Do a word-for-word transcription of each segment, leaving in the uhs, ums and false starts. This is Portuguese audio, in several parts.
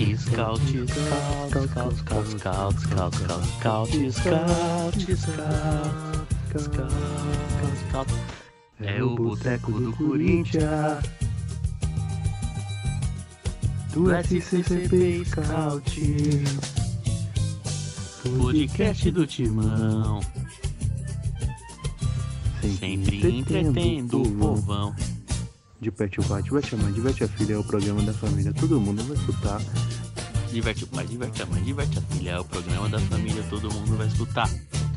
Scout, scout, scout, scout, scout, scout, scout, scout, scout, scout, scout, scout. É o Boteco do Corinthians, do S C C P Scout, podcast do Timão, sempre entretendo o povão. Diverte o pai, diverte a mãe, diverte a filha, é o programa da família, todo mundo vai escutar. Diverte o pai, diverte a mãe, diverte a filha, é o programa da família, todo mundo vai escutar.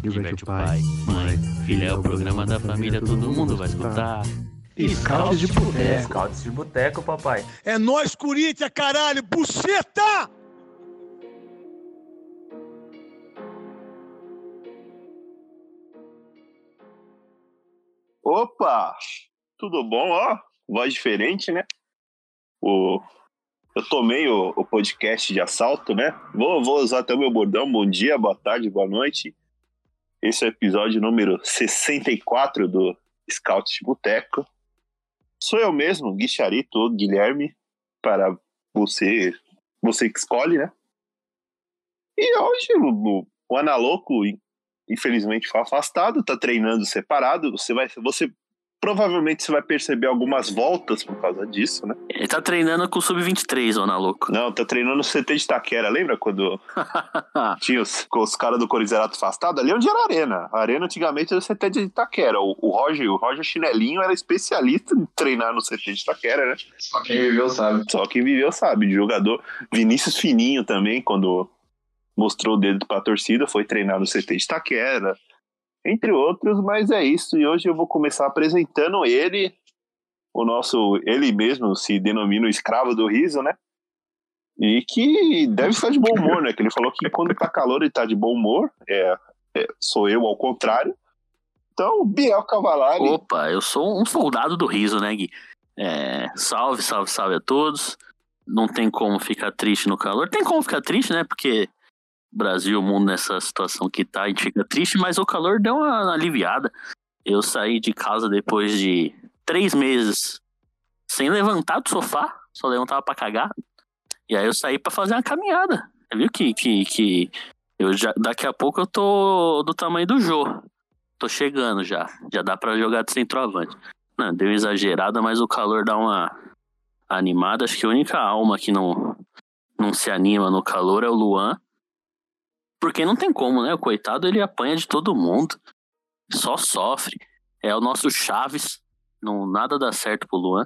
Diverte o pai, mãe, filha, é o programa da família, todo mundo vai escutar. Scouts de boteco, Scouts de boteco, papai. É nós, Corinthians, caralho, buceta! Opa! Tudo bom, ó? Voz diferente, né? O... Eu tomei o, o podcast de assalto, né? Vou, vou usar até o meu bordão. Bom dia, boa tarde, boa noite. Esse é o episódio número sessenta e quatro do Scouts de Boteco. Sou eu mesmo, Gui Charito, Guilherme, para você, você que escolhe, né? E hoje o, o Analouco, infelizmente, foi afastado, tá treinando separado. Você vai... Você... Provavelmente você vai perceber algumas voltas por causa disso, né? Ele tá treinando com o sub vinte e três, ô Analouco. Não, tá treinando no C T de Itaquera. Lembra quando tinha os, os caras do Corinthians afastados? Ali onde era a Arena. A Arena antigamente era o C T de Itaquera. O, o, Roger, o Roger Chinelinho era especialista em treinar no C T de Itaquera, né? Só quem viveu sabe. Só quem viveu sabe. De jogador Vinícius Fininho também, quando mostrou o dedo pra torcida, foi treinar no C T de Itaquera. Entre outros, mas é isso. E hoje eu vou começar apresentando ele, o nosso, ele mesmo se denomina o escravo do riso, né? E que deve estar de bom humor, né? Que ele falou que quando tá calor ele tá de bom humor. É, é, sou eu ao contrário. Então, Biel Cavalari. Opa, eu sou um soldado do riso, né, Gui? É, salve, salve, salve a todos. Não tem como ficar triste no calor. Tem como ficar triste, né? Porque... Brasil, o mundo nessa situação que tá, a gente fica triste, mas o calor deu uma, uma aliviada. Eu saí de casa depois de três meses sem levantar do sofá, só levantava pra cagar, e aí eu saí pra fazer uma caminhada. Você viu que, que, que eu já, daqui a pouco eu tô do tamanho do Jô, tô chegando já, já dá pra jogar de centroavante. Não, deu exagerada, mas o calor dá uma animada. Acho que a única alma que não, não se anima no calor é o Luan. Porque não tem como, né? O coitado, ele apanha de todo mundo. Só sofre. É o nosso Chaves. Não, nada dá certo pro Luan.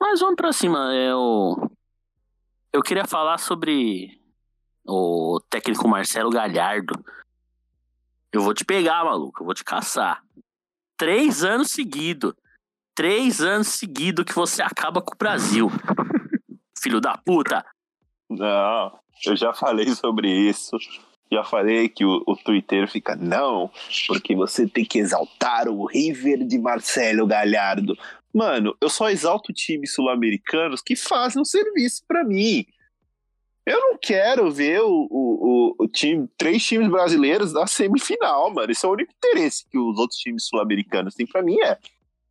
Mas vamos pra cima. Eu, eu queria falar sobre o técnico Marcelo Galhardo. Eu vou te pegar, maluco. Eu vou te caçar. Três anos seguidos. Três anos seguidos que você acaba com o Brasil. Filho da puta. Não, eu já falei sobre isso. Já falei que o, o Twitter fica, não, porque você tem que exaltar o River de Marcelo Galhardo. Mano, eu só exalto times sul-americanos que fazem um serviço pra mim. Eu não quero ver o, o, o, o time, três times brasileiros na semifinal, mano. Esse é o único interesse que os outros times sul-americanos têm pra mim, é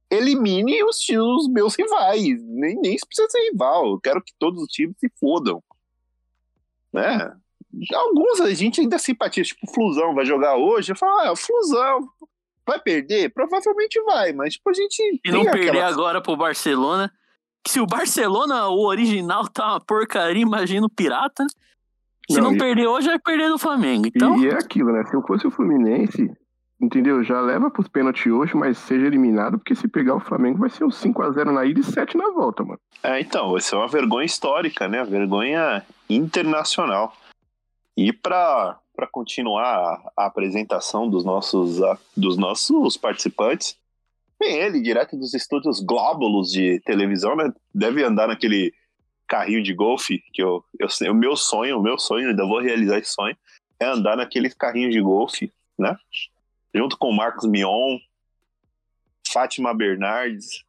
elimine os, os meus rivais. Nem, nem precisa ser rival. Eu quero que todos os times se fodam. Né? Alguns a gente ainda simpatiza, tipo, o Flusão vai jogar hoje, eu falo, ah, o Flusão vai perder? Provavelmente vai, mas tipo, a gente... E não perder aquela... agora pro Barcelona, que se o Barcelona, o original, tá uma porcaria, imagina o Pirata, se não, não e... perder hoje, vai perder do Flamengo, então... E é aquilo, né, se eu fosse o Fluminense, entendeu, já leva pros pênaltis hoje, mas seja eliminado, porque se pegar o Flamengo vai ser um cinco a zero na ida e sete na volta, mano. É, então, isso é uma vergonha histórica, né, vergonha internacional. E para continuar a apresentação dos nossos, dos nossos participantes, vem ele, direto dos estúdios Glóbulos de televisão, né? Deve andar naquele carrinho de golfe, que eu, eu, o meu sonho, o meu sonho, ainda vou realizar esse sonho, é andar naquele carrinho de golfe, né? Junto com Marcos Mion, Fátima Bernardes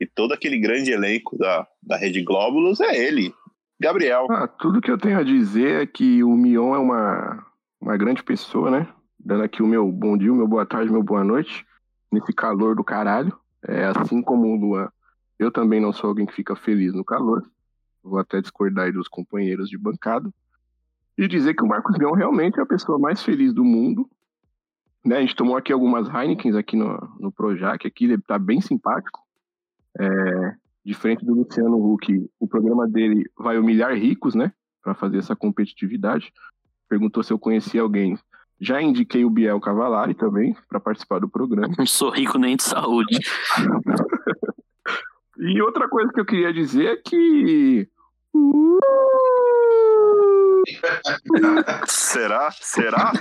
e todo aquele grande elenco da, da Rede Glóbulos, é ele. Gabriel. Ah, tudo que eu tenho a dizer é que o Mion é uma, uma grande pessoa, né? Dando aqui o meu bom dia, o meu boa tarde, o meu boa noite, nesse calor do caralho. É, assim como o Luan, eu também não sou alguém que fica feliz no calor. vou até discordar aí dos companheiros de bancada, e dizer que o Marcos Mion realmente é a pessoa mais feliz do mundo, né? A gente tomou aqui algumas Heinekens aqui no, no Projac, aqui, ele tá bem simpático, é, diferente do Luciano Huck, o programa dele vai humilhar ricos, né, para fazer essa competitividade. Perguntou se eu conhecia alguém. Já indiquei o Biel Cavallari também para participar do programa. Não sou rico nem de saúde. E outra coisa que eu queria dizer é que... Será? Será?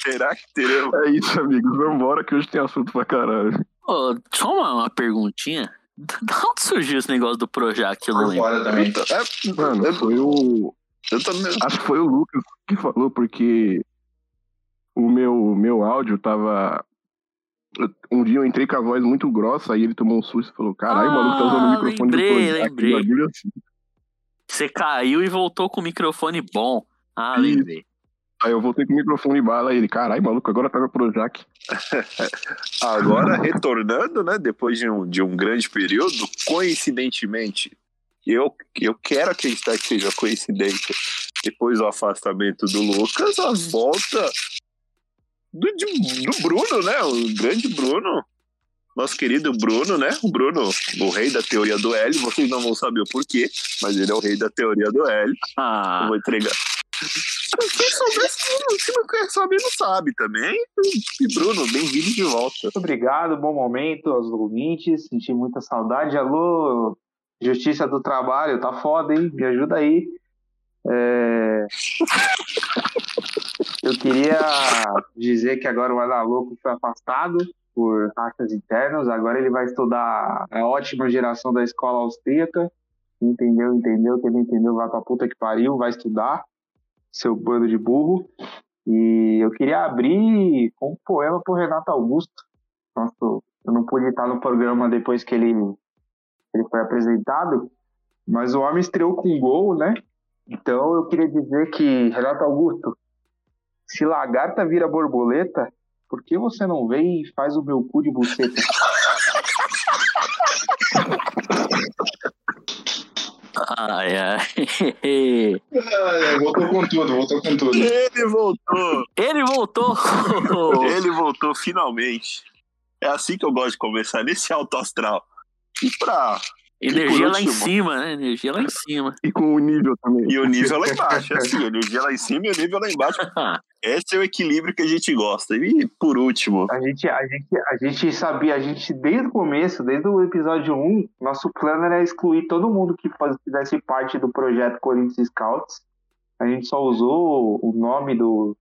Será que teremos? É isso, amigos. Vamos embora que hoje tem assunto pra caralho. Oh, só uma, uma perguntinha. Da onde surgiu esse negócio do Projac? Eu não lembro. Também. É, mano, foi o... Eu também... Acho que foi o Lucas que falou, porque o meu, meu áudio tava... Um dia eu entrei com a voz muito grossa, aí ele tomou um susto e falou, caralho, ah, o maluco tá usando o microfone lembrei, do lembrei. Aqui, assim. Você caiu e voltou com o microfone bom. Ah, e... lembrei. Aí eu voltei com o microfone bala e ele, caralho, maluco, agora tá no Projac. Agora, retornando, né, depois de um, de um grande período, coincidentemente... Eu, eu quero acreditar que seja coincidência. Depois do afastamento do Lucas, a volta do, de, do Bruno, né? O grande Bruno. Nosso querido Bruno, né? O Bruno, o rei da teoria do L. Vocês não vão saber o porquê, mas ele é o rei da teoria do L. Ah. Eu vou entregar. Quem souber, se não quer saber, não sabe também. E Bruno, bem-vindo de volta. Muito obrigado, bom momento aos ouvintes. Senti muita saudade. Alô... Justiça do Trabalho, tá foda, hein? Me ajuda aí. É... Eu queria dizer que agora o Analouco foi afastado por atos internos. Agora ele vai estudar a ótima geração da escola austríaca. Entendeu, entendeu, quem não entendeu vai pra puta que pariu, vai estudar. Seu bando de burro. E eu queria abrir com um poema pro Renato Augusto. Nossa, eu não pude estar no programa depois que ele... ele foi apresentado, mas o homem estreou com um gol, né? Então eu queria dizer que, Renato Augusto, se lagarta vira borboleta, por que você não vem e faz o meu cu de buceta? Ai, ai. ai voltou com tudo, voltou com tudo. Ele voltou. Ele voltou. Ele voltou, finalmente. É assim que eu gosto de começar, nesse alto astral. E pra... Energia lá em cima, né? Energia lá em cima. E com o nível também. E o nível lá embaixo, é assim, energia lá em cima e o nível lá embaixo. Esse é o equilíbrio que a gente gosta. E por último... A gente, a gente, a gente sabia, a gente desde o começo, desde o episódio um, nosso plano era excluir todo mundo que fizesse parte do projeto Corinthians Scouts. A gente só usou o nome do...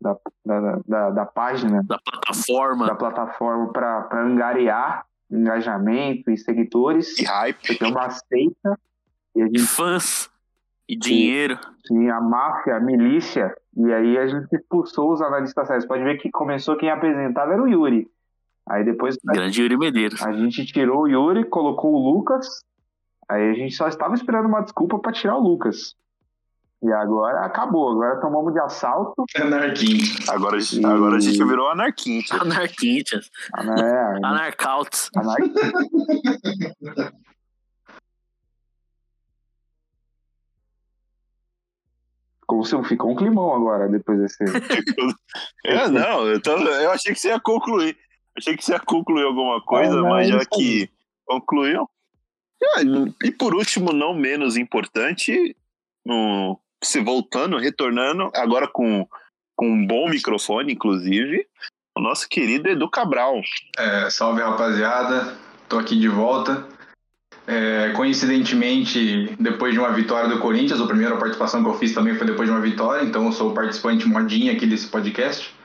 da, da, da, da página. Da plataforma. Da plataforma pra, pra angariar engajamento e seguidores e hype, porque é uma seita e, a gente... e fãs e dinheiro e, e a máfia, a milícia, e aí a gente expulsou os analistas sérios. Pode ver que começou, quem apresentava era o Yuri, aí depois grande Yuri Medeiros, a gente tirou o Yuri, colocou o Lucas, aí a gente só estava esperando uma desculpa para tirar o Lucas. E agora acabou, agora tomamos de assalto. Anarquintes. Agora, e... agora a gente virou anarquintes. Anarquintes. Anar... Anarcauts. Anar... Como se ficou um climão agora depois desse. É, não, eu, tô... eu achei que você ia concluir. Achei que você ia concluir alguma coisa, não, não, mas já que concluiu. Ah, e por último, não menos importante, um... se voltando, retornando, agora com, com um bom microfone, inclusive, o nosso querido Edu Cabral. É, salve, rapaziada. Tô aqui de volta. É, coincidentemente, depois de uma vitória do Corinthians, a primeira participação que eu fiz também foi depois de uma vitória, então eu sou o participante modinha aqui desse podcast.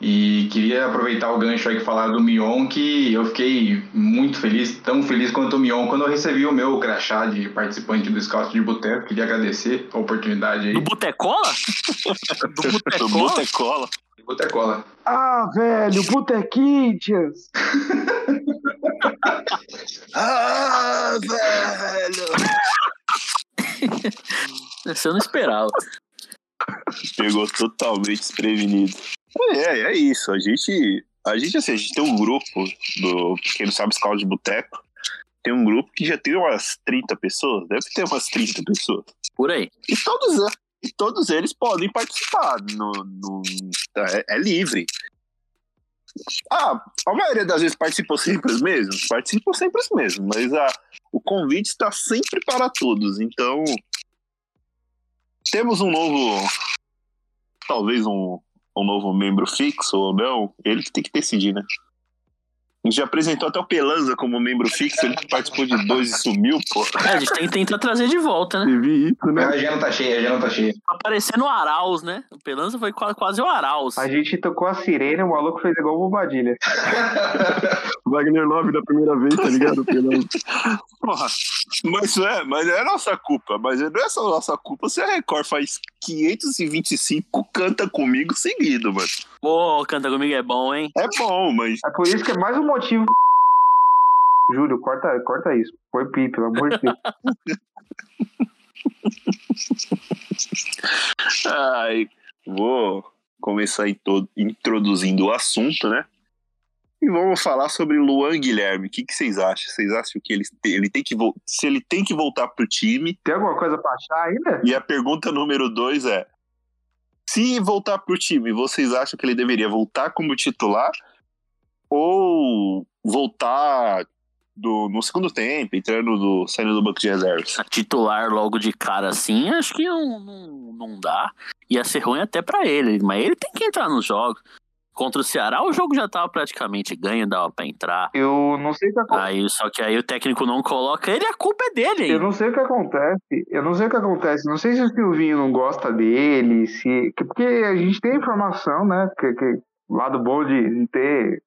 E queria aproveitar o gancho aí que falaram do Mion, que eu fiquei muito feliz, tão feliz quanto o Mion, quando eu recebi o meu crachá de participante do Scout de Boteco. Queria agradecer a oportunidade aí. Do Botecola? Do Botecola? Do Botecola. Do Botecola. Ah, velho, Botequinhas! Ah, velho! Essa eu não esperava. Pegou totalmente desprevenido. É, é isso. A gente, a gente, assim, a gente tem um grupo do, quem não sabe, Scout de Boteco, tem um grupo que já tem umas trinta pessoas, deve ter umas trinta pessoas. Por aí. E todos, e todos eles podem participar, no, no, é, é livre. Ah, a maioria das vezes participam sempre os mesmos? Participam sempre os mesmos, mas a, o convite está sempre para todos. Então, temos um novo, talvez um, um novo membro fixo ou não, ele que tem que decidir, né? A gente já apresentou até o Pelanza como membro fixo, ele participou de dois e sumiu, pô. É, a gente tem que tentar trazer de volta, né? Isso, né? A agenda tá cheia, a agenda tá cheia. Tá parecendo o Arauz, né? O Pelanza foi quase o Arauz. A gente tocou a sirene, o maluco fez igual o Bobadilha. Wagner nove da primeira vez, tá ligado? Pelanza. Porra, mas é, mas é nossa culpa, mas não é só nossa culpa, se a Record faz quinhentos e vinte e cinco Canta Comigo seguido, mano. Pô, oh, Canta Comigo é bom, hein? É bom, mas... É por isso que é mais um motivo. Júlio, corta, corta isso. Foi pi, pelo amor de Deus. Ai, vou começar intro... introduzindo o assunto, né? E vamos falar sobre Luan Guilherme. O que, que vocês acham? Vocês acham que ele, ele tem que vo... se ele tem que voltar pro time? Tem alguma coisa pra achar ainda? E a pergunta número dois é: se voltar pro time, vocês acham que ele deveria voltar como titular? Ou voltar do, no segundo tempo, entrando do, saindo do banco de reservas? A titular logo de cara assim, acho que não, não, não dá. Ia ser ruim até pra ele, mas ele tem que entrar nos jogos. Contra o Ceará, o jogo já tava praticamente ganho, dava pra entrar. Eu não sei o que acontece. Aí, só que aí o técnico não coloca ele, a culpa é dele, hein? Eu não sei o que acontece. Eu não sei o que acontece. Não sei se o Silvinho não gosta dele, se... porque a gente tem informação, né? Que, que... lado bom de ter...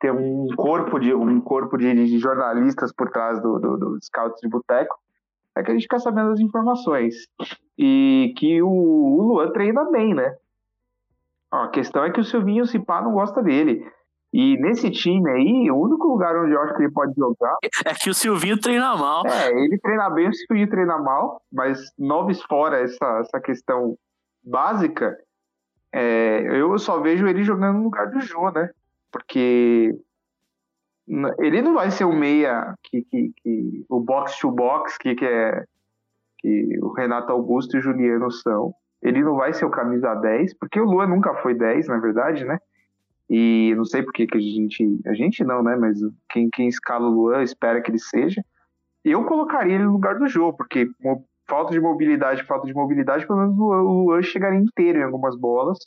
ter um corpo de, um corpo de, de jornalistas por trás do, do, do Scouts de Boteco, é que a gente fica sabendo as informações. E que o, o Luan treina bem, né? A questão é que o Silvinho, se pá, não gosta dele. E nesse time aí, o único lugar onde eu acho que ele pode jogar... É que o Silvinho treina mal. É, ele treina bem, o Silvinho treina mal, mas noves fora essa, essa questão básica, é, eu só vejo ele jogando no lugar do Jô, né? Porque ele não vai ser o meia que, que, que o box to box que, que é que o Renato Augusto e o Juliano são. Ele não vai ser o camisa dez, porque o Luan nunca foi dez, na verdade, né? E não sei por que que a gente a gente não, né, mas quem, quem escala o Luan espera que ele seja. Eu colocaria ele no lugar do Jô, porque falta de mobilidade, falta de mobilidade, pelo menos o Luan chegaria inteiro em algumas bolas.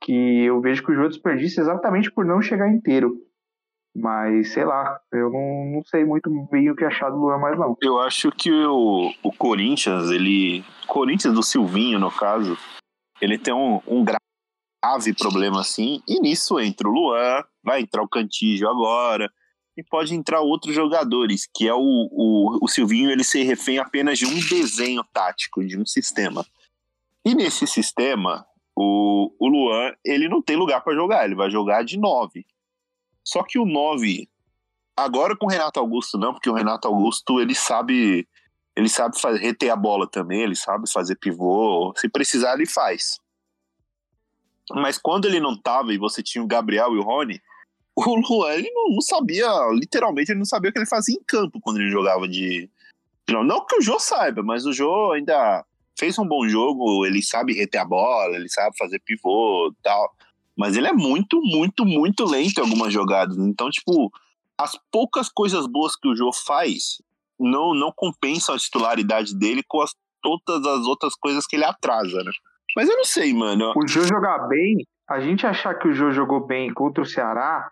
Que eu vejo que o jogo desperdiça exatamente por não chegar inteiro. Mas, sei lá, eu não, não sei muito bem o que achar do Luan mais não. Eu acho que o, o Corinthians, ele... Corinthians do Silvinho, no caso, ele tem um, um grave problema, assim. E nisso entra o Luan, vai entrar o Cantígio agora. E pode entrar outros jogadores, que é o, o, o Silvinho, ele ser refém apenas de um desenho tático, de um sistema. E nesse sistema... O, o Luan, ele não tem lugar para jogar, ele vai jogar de nove. Só que o nove, agora com o Renato Augusto não, porque o Renato Augusto, ele sabe, ele sabe fazer, reter a bola também, ele sabe fazer pivô, se precisar ele faz. Mas quando ele não tava e você tinha o Gabriel e o Rony, o Luan, ele não, não sabia, literalmente ele não sabia o que ele fazia em campo quando ele jogava de... Não, não que o Jô saiba, mas o Jô ainda... fez um bom jogo, ele sabe reter a bola, ele sabe fazer pivô e tal, mas ele é muito, muito, muito lento em algumas jogadas, então, tipo, as poucas coisas boas que o Jô faz não, não compensam a titularidade dele com as, todas as outras coisas que ele atrasa, né? Mas eu não sei, mano. O Jô jogar bem, a gente achar que o Jô jogou bem contra o Ceará,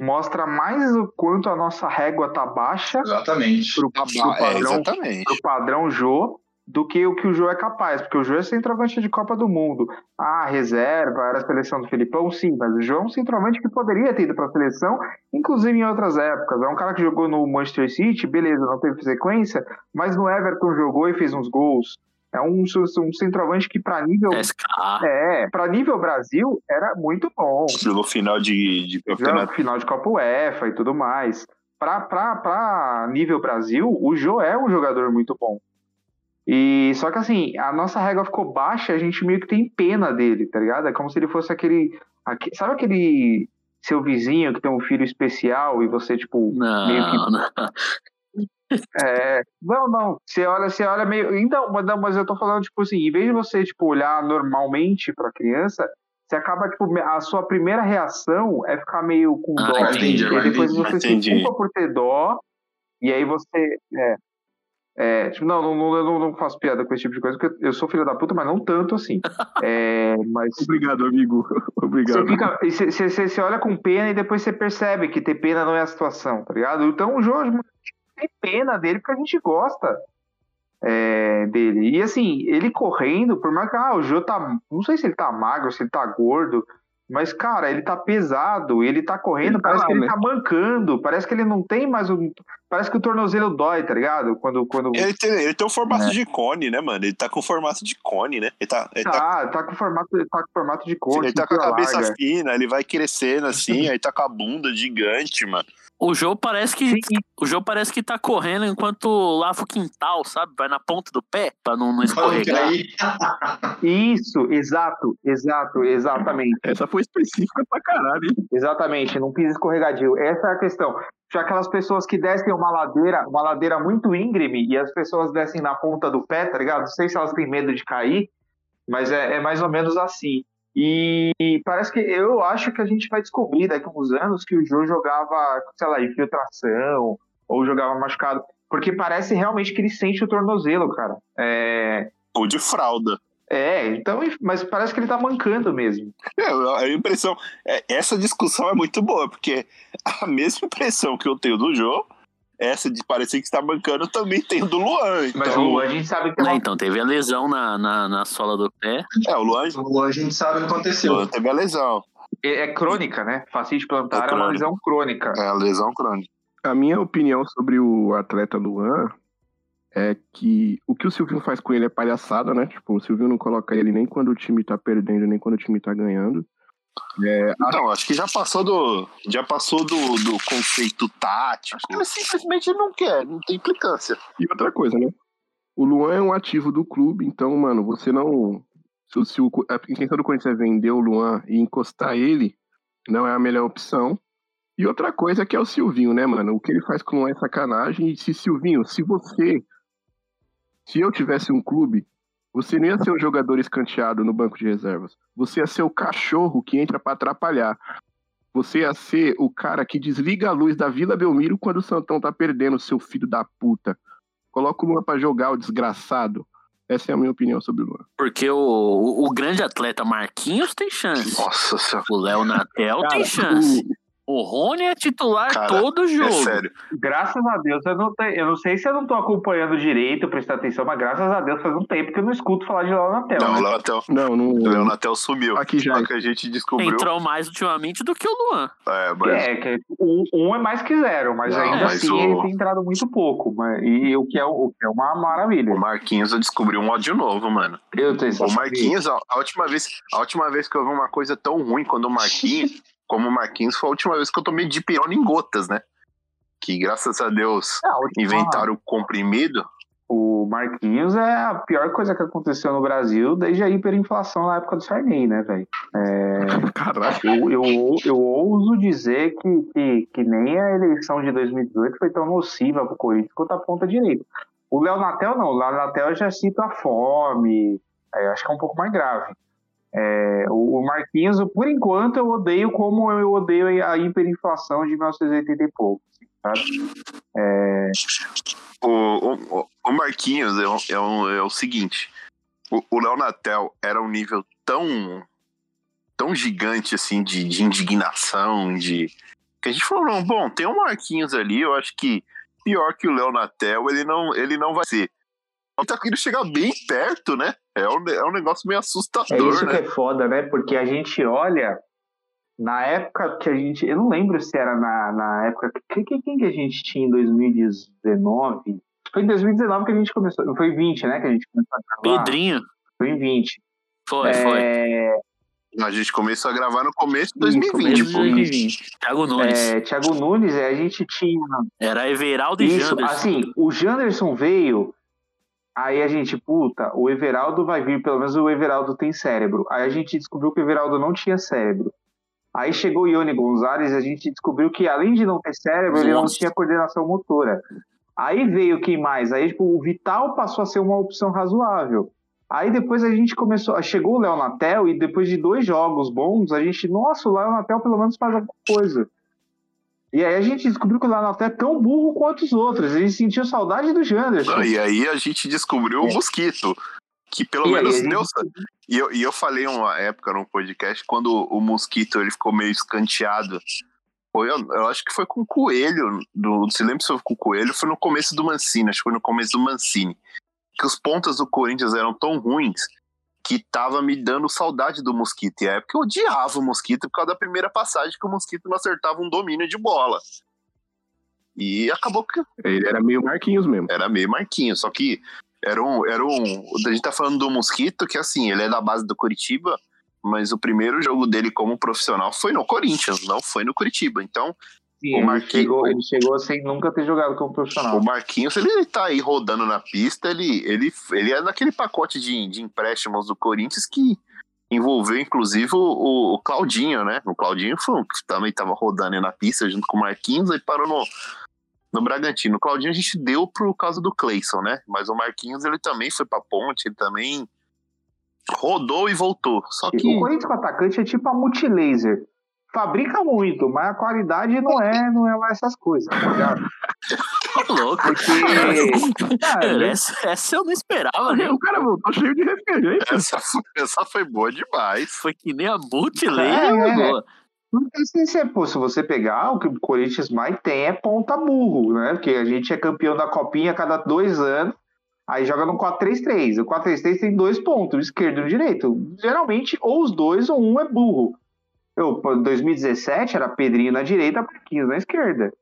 mostra mais o quanto a nossa régua tá baixa. Exatamente. Pro, pro, pro padrão, é, exatamente. Pro padrão Jô, do que o que o Jô é capaz, porque o Jô é centroavante de Copa do Mundo. Ah, reserva, era a seleção do Felipão, sim, mas o Jô é um centroavante que poderia ter ido para a seleção, inclusive em outras épocas. É um cara que jogou no Manchester City, beleza, não teve sequência, mas no Everton jogou e fez uns gols. É um, um centroavante que para nível... É, para nível Brasil era muito bom. Jogou final de, de campeonato. Final de Copa UEFA e tudo mais. Para nível Brasil, o Jô é um jogador muito bom. E só que assim, a nossa régua ficou baixa, a gente meio que tem pena dele, tá ligado? É como se ele fosse aquele, aquele sabe aquele seu vizinho que tem um filho especial e você tipo não, meio que não. É, não, não, você olha, você olha meio, então, mas, mas eu tô falando, tipo assim, em vez de você, tipo, olhar normalmente pra criança, você acaba, tipo, a sua primeira reação é ficar meio com dó, ah, entendi, e depois entendi, você entendi. se culpa por ter dó, e aí você, é, é tipo, não, não, não, eu não, não faço piada com esse tipo de coisa, porque eu sou filho da puta, mas não tanto assim, é, mas... Obrigado, amigo, obrigado. Você, fica, você, você olha com pena e depois você percebe que ter pena não é a situação, tá ligado? Então o Jorge... tem pena dele porque a gente gosta é, dele. E assim, ele correndo, por mais que ah, o Jô tá, não sei se ele tá magro, se ele tá gordo, mas cara, ele tá pesado, ele tá correndo, ele parece tá lá, que ele né? tá mancando, parece que ele não tem mais um, parece que o tornozelo dói, tá ligado? Quando, quando... Ele, tem, ele tem um formato é. de cone, né, mano? Ele tá com formato de cone, né? Ele tá, ele tá, tá... tá, com, formato, ele tá com formato de cone. Ele, ele tá com a cabeça larga. fina, ele vai crescendo assim, aí tá com a bunda gigante, mano. O Jô parece que Sim. o Jô parece que tá correndo enquanto lava o quintal, sabe? Vai na ponta do pé pra não, não escorregar. Isso, exato, exato, exatamente. Essa foi específica pra caralho, hein? Exatamente, não pisa escorregadio. Essa é a questão. Já aquelas pessoas que descem uma ladeira, uma ladeira muito íngreme, e as pessoas descem na ponta do pé, tá ligado? Não sei se elas têm medo de cair, mas é, é mais ou menos assim. E, e parece que eu acho que a gente vai descobrir daqui a uns anos que o Jô jogava, sei lá, infiltração ou jogava machucado, porque parece realmente que ele sente o tornozelo, cara. É... Ou de fralda. É, então, mas parece que ele tá mancando mesmo. É, a impressão, é, essa discussão é muito boa, porque a mesma impressão que eu tenho do Jô, essa de parecer que está mancando, também tem do Luan. Então... Mas o Luan a gente sabe que... Não, então, teve a lesão na, na, na sola do pé. É, o Luan... o Luan a gente sabe o que aconteceu. O Luan teve a lesão. É, é crônica, né? Fascite plantar é, é uma lesão crônica. É a lesão crônica. A minha opinião sobre o atleta Luan... é que o que o Silvinho faz com ele é palhaçada, né? Tipo, o Silvinho não coloca ele nem quando o time tá perdendo, nem quando o time tá ganhando. É, não, acho... acho que já passou do já passou do, do conceito tático. Acho que ele simplesmente não quer, não tem implicância. E outra coisa, né? O Luan é um ativo do clube, então, mano, você não... Se, se o, a intenção do Corinthians é vender o Luan e encostar ele, não é a melhor opção. E outra coisa que é o Silvinho, né, mano? O que ele faz com o Luan é sacanagem. E se Silvinho, se você... se eu tivesse um clube, você não ia ser um jogador escanteado no banco de reservas. Você ia ser o cachorro que entra pra atrapalhar. Você ia ser o cara que desliga a luz da Vila Belmiro quando o Santão tá perdendo, seu filho da puta. Coloca o Luan pra jogar, o desgraçado. Essa é a minha opinião sobre o Luan. Porque o, o, o grande atleta Marquinhos tem chance. Nossa senhora. O Léo Natel cara, tem chance. O... O Rony é titular cara, todo jogo. É sério. Graças a Deus, eu não, te, eu não sei se eu não tô acompanhando direito, prestar atenção, mas graças a Deus faz um tempo que eu não escuto falar de Léo Natel. Não, né? Léo Natel, não, não, o Léo Natel sumiu. Aqui já. Que a gente descobriu. Entrou mais ultimamente do que o Luan. É, mas... é, que um, um é mais que zero, mas não, ainda mas assim o... ele tem entrado muito pouco. Mas, e o que, é, o que é uma maravilha. O Marquinhos descobriu um ódio novo, mano. Eu tenho certeza. O Marquinhos, a, a, última vez, a última vez que eu vi uma coisa tão ruim quando o Marquinhos... como o Marquinhos, foi a última vez que eu tomei dipirona em gotas, né? Que, graças a Deus, ah, inventaram o comprimido. O Marquinhos é a pior coisa que aconteceu no Brasil desde a hiperinflação na época do Sarney, né, velho? É... Caraca! Eu, eu, eu ouso dizer que, que, que nem a eleição de dois mil e dezoito foi tão nociva pro Corinthians quanto a ponta direita. O Léo Natel não. O Léo Natel já cita a fome. É, acho que é um pouco mais grave. É, o Marquinhos, por enquanto, eu odeio como eu odeio a hiperinflação de mil novecentos e oitenta e pouco, sabe? É... O, o, o Marquinhos é, um, é, um, é o seguinte, o, o Léo Natel era um nível tão tão gigante assim de, de indignação, de que a gente falou, não, bom, tem o Marquinhos ali, eu acho que pior que o Léo Natel ele não, ele não vai ser. Ele tá querendo chegar bem perto, né? É um, é um negócio meio assustador, né? É isso né? que é foda, né? Porque a gente olha... Na época que a gente... Eu não lembro se era na, na época... Que, que, quem que a gente tinha em dois mil e dezenove? Foi em dois mil e dezenove que a gente começou... Não, foi em vinte, né? Que a gente começou a gravar. Pedrinho. Foi em vinte. Foi, é... foi. A gente começou a gravar no começo de dois mil e vinte. Isso, dois mil e vinte. Thiago Nunes. É, Thiago Nunes, é, a gente tinha... Era Everaldo isso, e Janderson. Assim, o Janderson veio... Aí a gente, puta, o Everaldo vai vir, pelo menos o Everaldo tem cérebro. Aí a gente descobriu que o Everaldo não tinha cérebro. Aí chegou o Ione Gonzalez, a gente descobriu que além de não ter cérebro, nossa, ele não tinha coordenação motora. Aí veio quem mais? Aí tipo, o Vital passou a ser uma opção razoável. Aí depois a gente começou... Chegou o Léo Natel e depois de dois jogos bons, a gente... Nossa, o Léo Natel pelo menos faz alguma coisa. E aí a gente descobriu que o Léo Natel é tão burro quanto os outros. A gente sentiu saudade do Janderson. E aí a gente descobriu o Mosquito. Que pelo e menos deu... Gente... E, eu, e eu falei uma época num podcast, quando o Mosquito ele ficou meio escanteado... Foi, eu, eu acho que foi com o Coelho, do, não se lembra se foi com o Coelho, foi no começo do Mancini, acho que foi no começo do Mancini, que os pontas do Corinthians eram tão ruins que tava me dando saudade do Mosquito, e a época eu odiava o Mosquito por causa da primeira passagem que o Mosquito não acertava um domínio de bola, e acabou que... Ele era meio Marquinhos mesmo. Era meio Marquinhos, só que era um, era um... A gente tá falando do Mosquito, que assim, ele é da base do Coritiba, mas o primeiro jogo dele como profissional foi no Corinthians, não foi no Coritiba. Então, sim, o Marquinhos... Ele chegou, ele chegou sem nunca ter jogado como profissional. O Marquinhos, ele, ele tá aí rodando na pista, ele, ele, ele é naquele pacote de, de empréstimos do Corinthians que envolveu, inclusive, o, o Claudinho, né? O Claudinho foi, que também tava rodando aí na pista junto com o Marquinhos, aí parou no, no Bragantino. O Claudinho a gente deu por causa do Cleison, né? Mas o Marquinhos, ele também foi pra Ponte, ele também... rodou e voltou. Só que... O Corinthians com atacante é tipo a Multilaser. Fabrica muito, mas a qualidade não é, não é lá essas coisas, tá ligado? Tô louco. Porque... cara, essa, essa eu não esperava, né? O cara voltou cheio de referência. Essa, essa foi boa demais. Foi que nem a Multilaser. É, é. Se, pô, se você pegar, o que o Corinthians mais tem é ponta burro, né? Porque a gente é campeão da Copinha a cada dois anos. Aí joga no quatro três três. O quatro três três tem dois pontos, o esquerdo e o direito. Geralmente, ou os dois, ou um é burro. Em dois mil e dezessete, era Pedrinho na direita, Marquinhos na esquerda.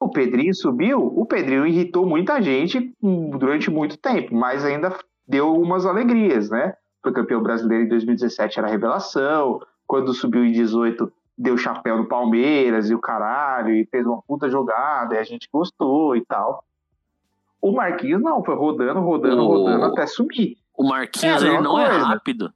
O Pedrinho subiu, o Pedrinho irritou muita gente durante muito tempo, mas ainda deu umas alegrias, né? Foi campeão brasileiro em dois mil e dezessete, era revelação. Quando subiu em dezoito, deu chapéu no Palmeiras e o caralho, e fez uma puta jogada, e a gente gostou e tal. O Marquinhos não, foi rodando, rodando, o... rodando até subir. O Marquinhos é, ele não coisa. é rápido,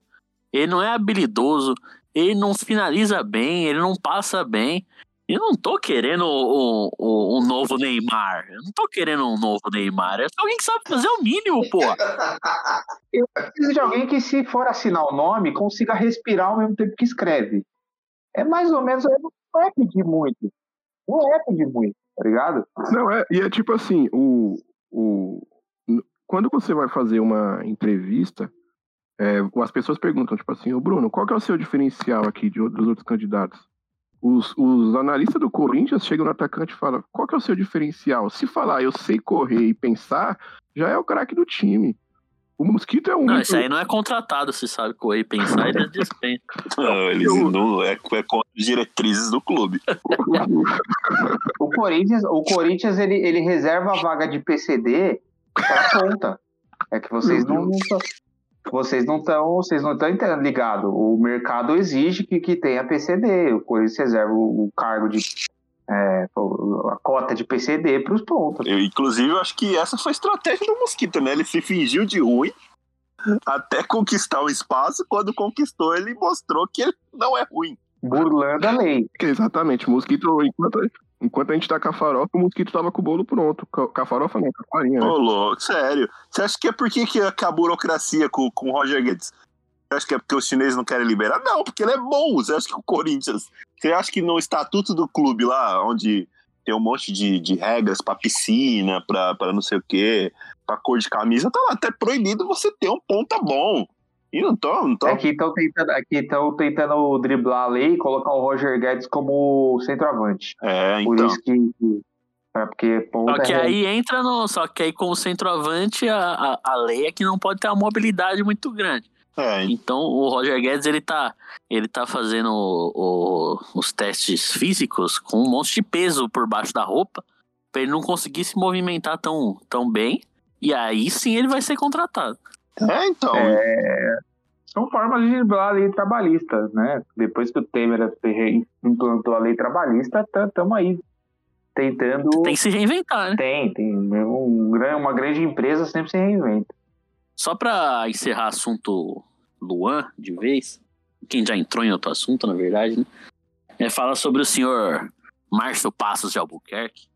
ele não é habilidoso, ele não finaliza bem, ele não passa bem. Eu não tô querendo um, um, um novo Neymar, eu não tô querendo um novo Neymar, é alguém que sabe fazer o mínimo, pô. Eu preciso de alguém que, se for assinar o nome, consiga respirar ao mesmo tempo que escreve. É mais ou menos, não é pedir muito, não é pedir muito, tá ligado? Não, é, e é tipo assim, o... O... quando você vai fazer uma entrevista, é, as pessoas perguntam, tipo assim, ô Bruno, qual que é o seu diferencial aqui de outros, outros candidatos? Os, os analistas do Corinthians chegam no atacante e falam, qual que é o seu diferencial? Se falar, eu sei correr e pensar, já é o craque do time. O Mosquito é um... Não, isso aí não é contratado, se sabe correr e pensar, eles dispensam. Não, eles não... É, é contra as diretrizes do clube. O Corinthians, o Corinthians ele, ele reserva a vaga de P C D pra ponta. É que vocês não, não tão, vocês não estão vocês não estão ligados. O mercado exige que, que tenha P C D. O Corinthians reserva o, o cargo de... É, a cota de P C D para os pontos. Eu, inclusive, eu acho que essa foi a estratégia do Mosquito, né? Ele se fingiu de ruim até conquistar o espaço. Quando conquistou, ele mostrou que ele não é ruim. Burlando a lei. Exatamente. O Mosquito, enquanto, enquanto a gente tá com a farofa, o Mosquito tava com o bolo pronto. Com a farofa não, com a farinha. Ô, né? Louco, sério. Você acha que é por que a burocracia com, com o Roger Guedes? Você acha que é porque os chineses não querem liberar? Não, porque ele é bom. Você acha que o Corinthians... Você acha que no estatuto do clube lá, onde tem um monte de, de regras pra piscina, pra, pra não sei o quê, pra cor de camisa, tá lá até proibido você ter um ponta bom. E não tô, não tô... Aqui estão tentando, aqui estão tentando driblar a lei e colocar o Roger Guedes como centroavante. É, então... Por isso que... É porque ponta só que é... aí entra no... Só que aí como centroavante, a, a, a lei é que não pode ter uma mobilidade muito grande. É. Então o Roger Guedes ele tá, ele tá fazendo o, o, os testes físicos com um monte de peso por baixo da roupa pra ele não conseguir se movimentar tão, tão bem, e aí sim ele vai ser contratado. É, então é... são formas de driblar a lei trabalhista, né? Depois que o Temer implantou a lei trabalhista, estamos aí tentando... Tem que se reinventar, né? Tem, tem um, uma grande empresa sempre se reinventa. Só pra encerrar assunto Luan, de vez, quem já entrou em outro assunto, na verdade, né? É falar sobre o senhor Márcio Passos de Albuquerque,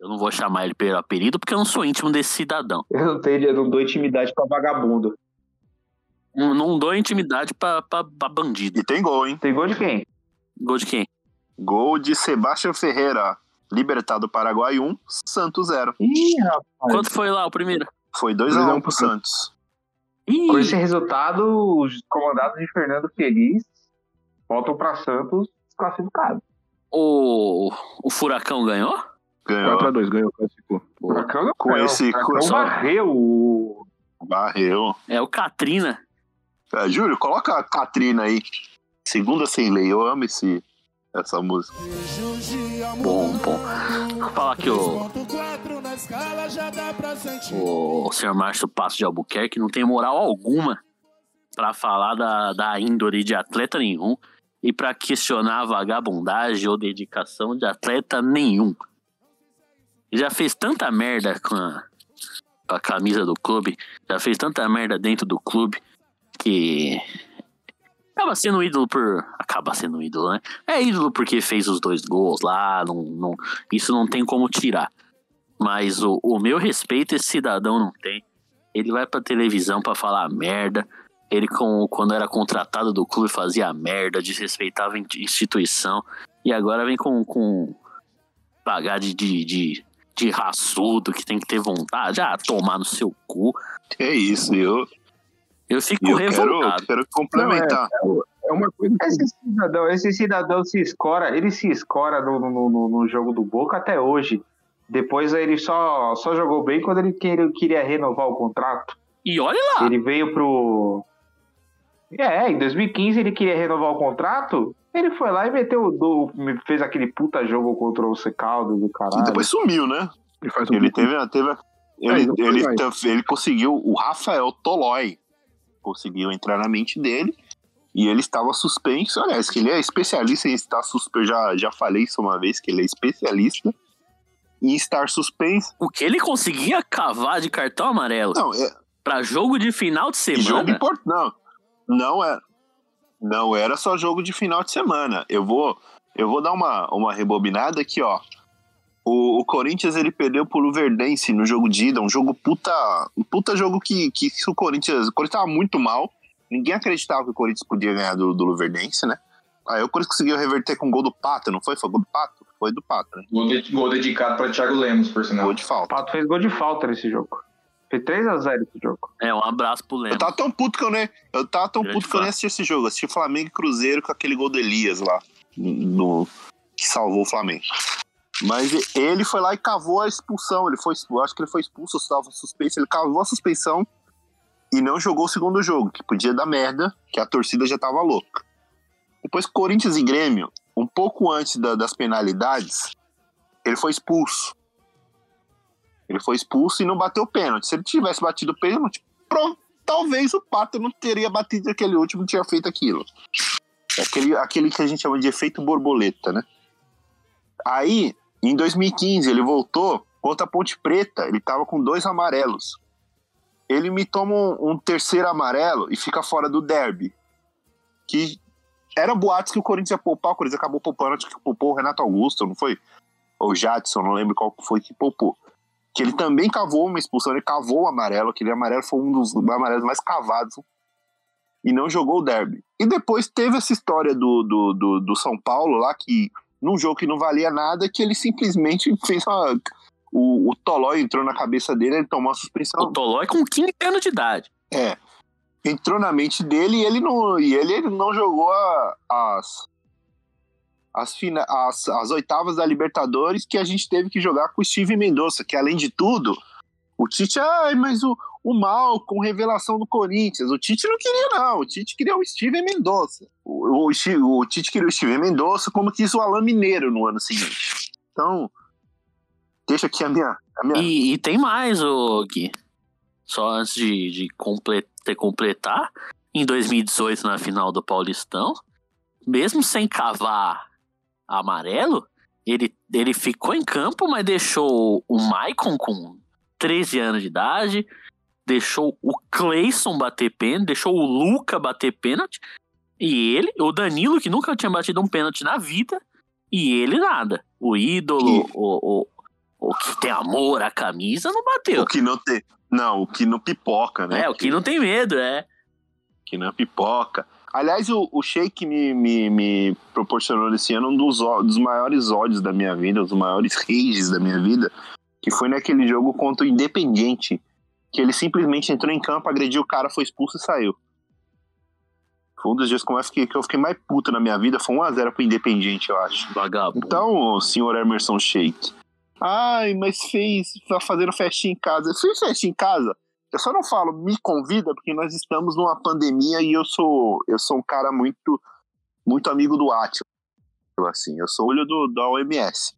Eu não vou chamar ele pelo apelido porque eu não sou íntimo desse cidadão. Eu não tenho, eu não dou intimidade pra vagabundo. Não, não dou intimidade pra, pra, pra bandido. E tem gol, hein? Tem gol de quem? Gol de quem? Gol de Sebastião Ferreira. Libertado Paraguai um, Santos zero. Ih, rapaz. Quanto foi lá o primeiro? Foi dois a um pro Santos. Ih. Com esse resultado, os comandados de Fernando Feliz voltam pra Santos classificados. O, o Furacão ganhou? Ganhou. quatro a dois, ganhou, classificou. Furacão com ganhou. Esse Furacão só... barreu. Barreu. É o Katrina. É, Júlio, coloca a Katrina aí. Segunda Sem Lei, eu amo esse, essa música. Bom, bom. Vou falar que o... o senhor Márcio Passo de Albuquerque não tem moral alguma pra falar da, da índole de atleta nenhum e pra questionar a vagabundagem ou dedicação de atleta nenhum. Ele já fez tanta merda com a, com a camisa do clube, já fez tanta merda dentro do clube que acaba sendo ídolo por... Acaba sendo ídolo, né? É ídolo porque fez os dois gols lá, não, não, isso não tem como tirar. Mas o, o meu respeito esse cidadão não tem. Ele vai pra televisão pra falar merda. Ele, com, quando era contratado do clube, fazia merda, desrespeitava a instituição. E agora vem com... com pagar de... de, de de raçudo, que tem que ter vontade. Ah, tomar no seu cu. É isso, eu... Eu fico eu revoltado. Quero, quero complementar. Não, é, é uma coisa que... esse, cidadão, esse cidadão se escora, ele se escora no, no, no, no jogo do Boca até hoje. Depois ele só, só jogou bem quando ele, ele queria renovar o contrato. E olha lá! Ele veio pro... É, em dois mil e quinze ele queria renovar o contrato... Ele foi lá e meteu do, fez aquele puta jogo contra o Secaldo do caralho. E depois sumiu, né? Ele, faz um ele teve, teve ele, é, ele, ele conseguiu, o Rafael Tolói conseguiu entrar na mente dele e ele estava suspenso. Aliás, que ele é especialista em estar suspenso. Já, já falei isso uma vez, que ele é especialista em estar suspenso. O que ele conseguia cavar de cartão amarelo? Não, é... Pra jogo de final de semana? Jogo importante. Não, não é... Não era só jogo de final de semana. Eu vou, eu vou dar uma, uma rebobinada aqui, ó. O, o Corinthians, ele perdeu pro Luverdense no jogo de ida. Um jogo puta... Um puta jogo que, que, que o Corinthians... O Corinthians tava muito mal. Ninguém acreditava que o Corinthians podia ganhar do, do Luverdense, né? Aí o Corinthians conseguiu reverter com o gol do Pato, não foi? Foi gol do Pato? Foi do Pato, né? Gol, de, gol dedicado pra Thiago Lemos, por sinal. Gol de falta. O Pato fez gol de falta nesse jogo. Foi três a zero esse jogo. É, um abraço pro Lemos. Eu tava tão puto que eu nem... Eu tava tão puto que eu nem assisti esse jogo. Eu assisti Flamengo e Cruzeiro com aquele gol do Elias lá. No, que salvou o Flamengo. Mas ele foi lá e cavou a expulsão. Ele foi... Eu acho que ele foi expulso, estava suspenso. Ele cavou a suspensão e não jogou o segundo jogo, que podia dar merda, que a torcida já tava louca. Depois, Corinthians e Grêmio, um pouco antes da, das penalidades, ele foi expulso. Ele foi expulso e não bateu o pênalti. Se ele tivesse batido o pênalti, pronto, talvez o Pato não teria batido aquele último, tinha feito aquilo. Aquele, aquele que a gente chama de efeito borboleta, né? Aí, em dois mil e quinze, ele voltou contra a Ponte Preta. Ele tava com dois amarelos. Ele me toma um, um terceiro amarelo e fica fora do derby. Que eram boatos que o Corinthians ia poupar. O Corinthians acabou poupando, acho que poupou o Renato Augusto, não foi? Ou o Jadson, não lembro qual foi que poupou. Que ele também cavou uma expulsão, ele cavou o amarelo, aquele amarelo foi um dos amarelos mais cavados e não jogou o derby. E depois teve essa história do, do, do, do São Paulo lá, que num jogo que não valia nada, que ele simplesmente fez uma... O, o Tolói entrou na cabeça dele, ele tomou a suspensão. O Tolói com quinze anos de idade. É. Entrou na mente dele e ele não, e ele, ele não jogou a, as... As, fina- as, as oitavas da Libertadores, que a gente teve que jogar com o Steve Mendonça, que além de tudo, o Tite, ai, mas o, o Malcom, revelação do Corinthians, o Tite não queria não, o Tite queria o Steve Mendonça, o, o, o Tite queria o Steve Mendonça, como quis o Alain Mineiro no ano seguinte. Então, deixa aqui a minha... A minha... E, e tem mais, ô, Gui, só antes de, de completar, completar, em dois mil e dezoito, na final do Paulistão, mesmo sem cavar amarelo, ele, ele ficou em campo, mas deixou o Maicon com treze anos de idade, deixou o Cleison bater pênalti, deixou o Luca bater pênalti, e ele, o Danilo, que nunca tinha batido um pênalti na vida, e ele nada. O ídolo, o, o, O que tem amor à camisa não bateu. O que não tem... Não, o que não pipoca, né? É, o que, que não tem medo, é. Que não pipoca. Aliás, o, o Sheik me, me, me proporcionou nesse ano um dos, dos maiores ódios da minha vida, um dos maiores rages da minha vida, que foi naquele jogo contra o Independiente, que ele simplesmente entrou em campo, agrediu o cara, foi expulso e saiu. Foi um dos dias que eu fiquei, que eu fiquei mais puto na minha vida, foi um a zero pro Independiente, eu acho. Vagabundo. Então, senhor Emerson Sheik... Ai, mas fez, tá fazendo festinha em casa. Fez festinha em casa? Eu só não falo, me convida, porque nós estamos numa pandemia e eu sou, eu sou um cara muito, muito amigo do Átila. Assim, eu sou olho do, da O M S.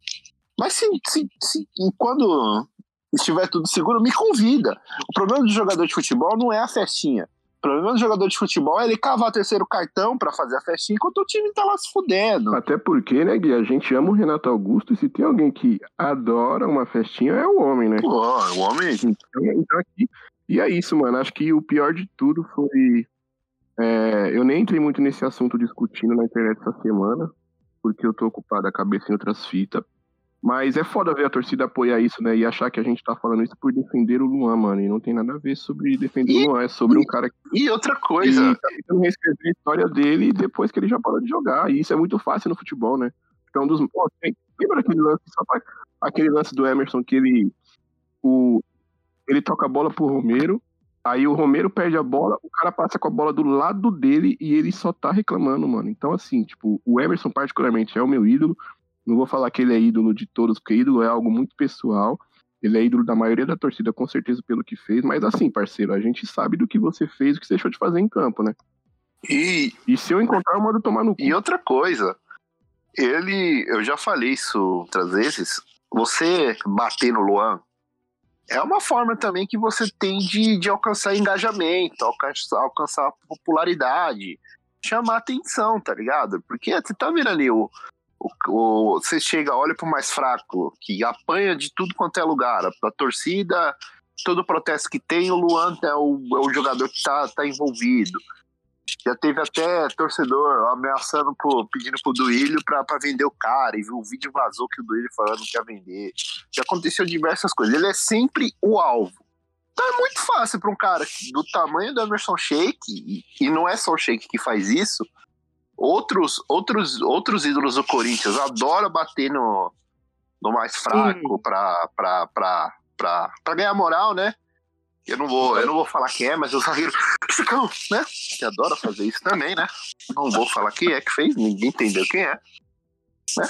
Mas se, se, se, quando estiver tudo seguro, me convida. O problema do jogador de futebol não é a festinha. O problema do jogador de futebol é ele cavar o terceiro cartão pra fazer a festinha enquanto o time tá lá se fudendo. Até porque, né, Gui, a gente ama o Renato Augusto e se tem alguém que adora uma festinha é o homem, né? Pô, o homem... Então, então aqui... E é isso, mano. Acho que o pior de tudo foi... É, eu nem entrei muito nesse assunto discutindo na internet essa semana, porque eu tô ocupado a cabeça em outras fitas. Mas é foda ver a torcida apoiar isso, né? E achar que a gente tá falando isso por defender o Luan, mano. E não tem nada a ver sobre defender e, o Luan, é sobre e, um cara que... E outra coisa... Ele tá tentando reescrever a história dele depois que ele já parou de jogar. E isso é muito fácil no futebol, né? Então, dos... Pô, lembra aquele lance, aquele lance do Emerson que ele... O... Ele toca a bola pro Romero, aí o Romero perde a bola, o cara passa com a bola do lado dele e ele só tá reclamando, mano. Então, assim, tipo, o Emerson particularmente é o meu ídolo. Não vou falar que ele é ídolo de todos, porque ídolo é algo muito pessoal. Ele é ídolo da maioria da torcida, com certeza, pelo que fez. Mas assim, parceiro, a gente sabe do que você fez, o que você deixou de fazer em campo, né? E, e se eu encontrar, eu mando tomar no cu. E outra coisa, ele... Eu já falei isso outras vezes. Você bater no Luan é uma forma também que você tem de, de alcançar engajamento, alcançar, alcançar popularidade, chamar atenção, tá ligado? Porque você tá vendo ali, o, o, o, você chega, olha pro mais fraco, que apanha de tudo quanto é lugar, a, a torcida, todo protesto que tem, o Luan é o, é o jogador que tá, tá envolvido. Já teve até torcedor ameaçando, pro, pedindo pro Duílio pra, pra vender o cara, e o vídeo vazou que o Duílio falando que ia vender. Já aconteceu diversas coisas. Ele é sempre o alvo. Então é muito fácil pra um cara do tamanho do Emerson Sheik, e, e não é só o Sheik que faz isso, outros, outros, outros ídolos do Corinthians adoram bater no, no mais fraco pra, pra, pra, pra, pra ganhar moral, né? Eu não vou, eu não vou falar quem é, mas o zagueiro Chicão, né? Que adora fazer isso também, né? Não vou falar quem é que fez, ninguém entendeu quem é, né?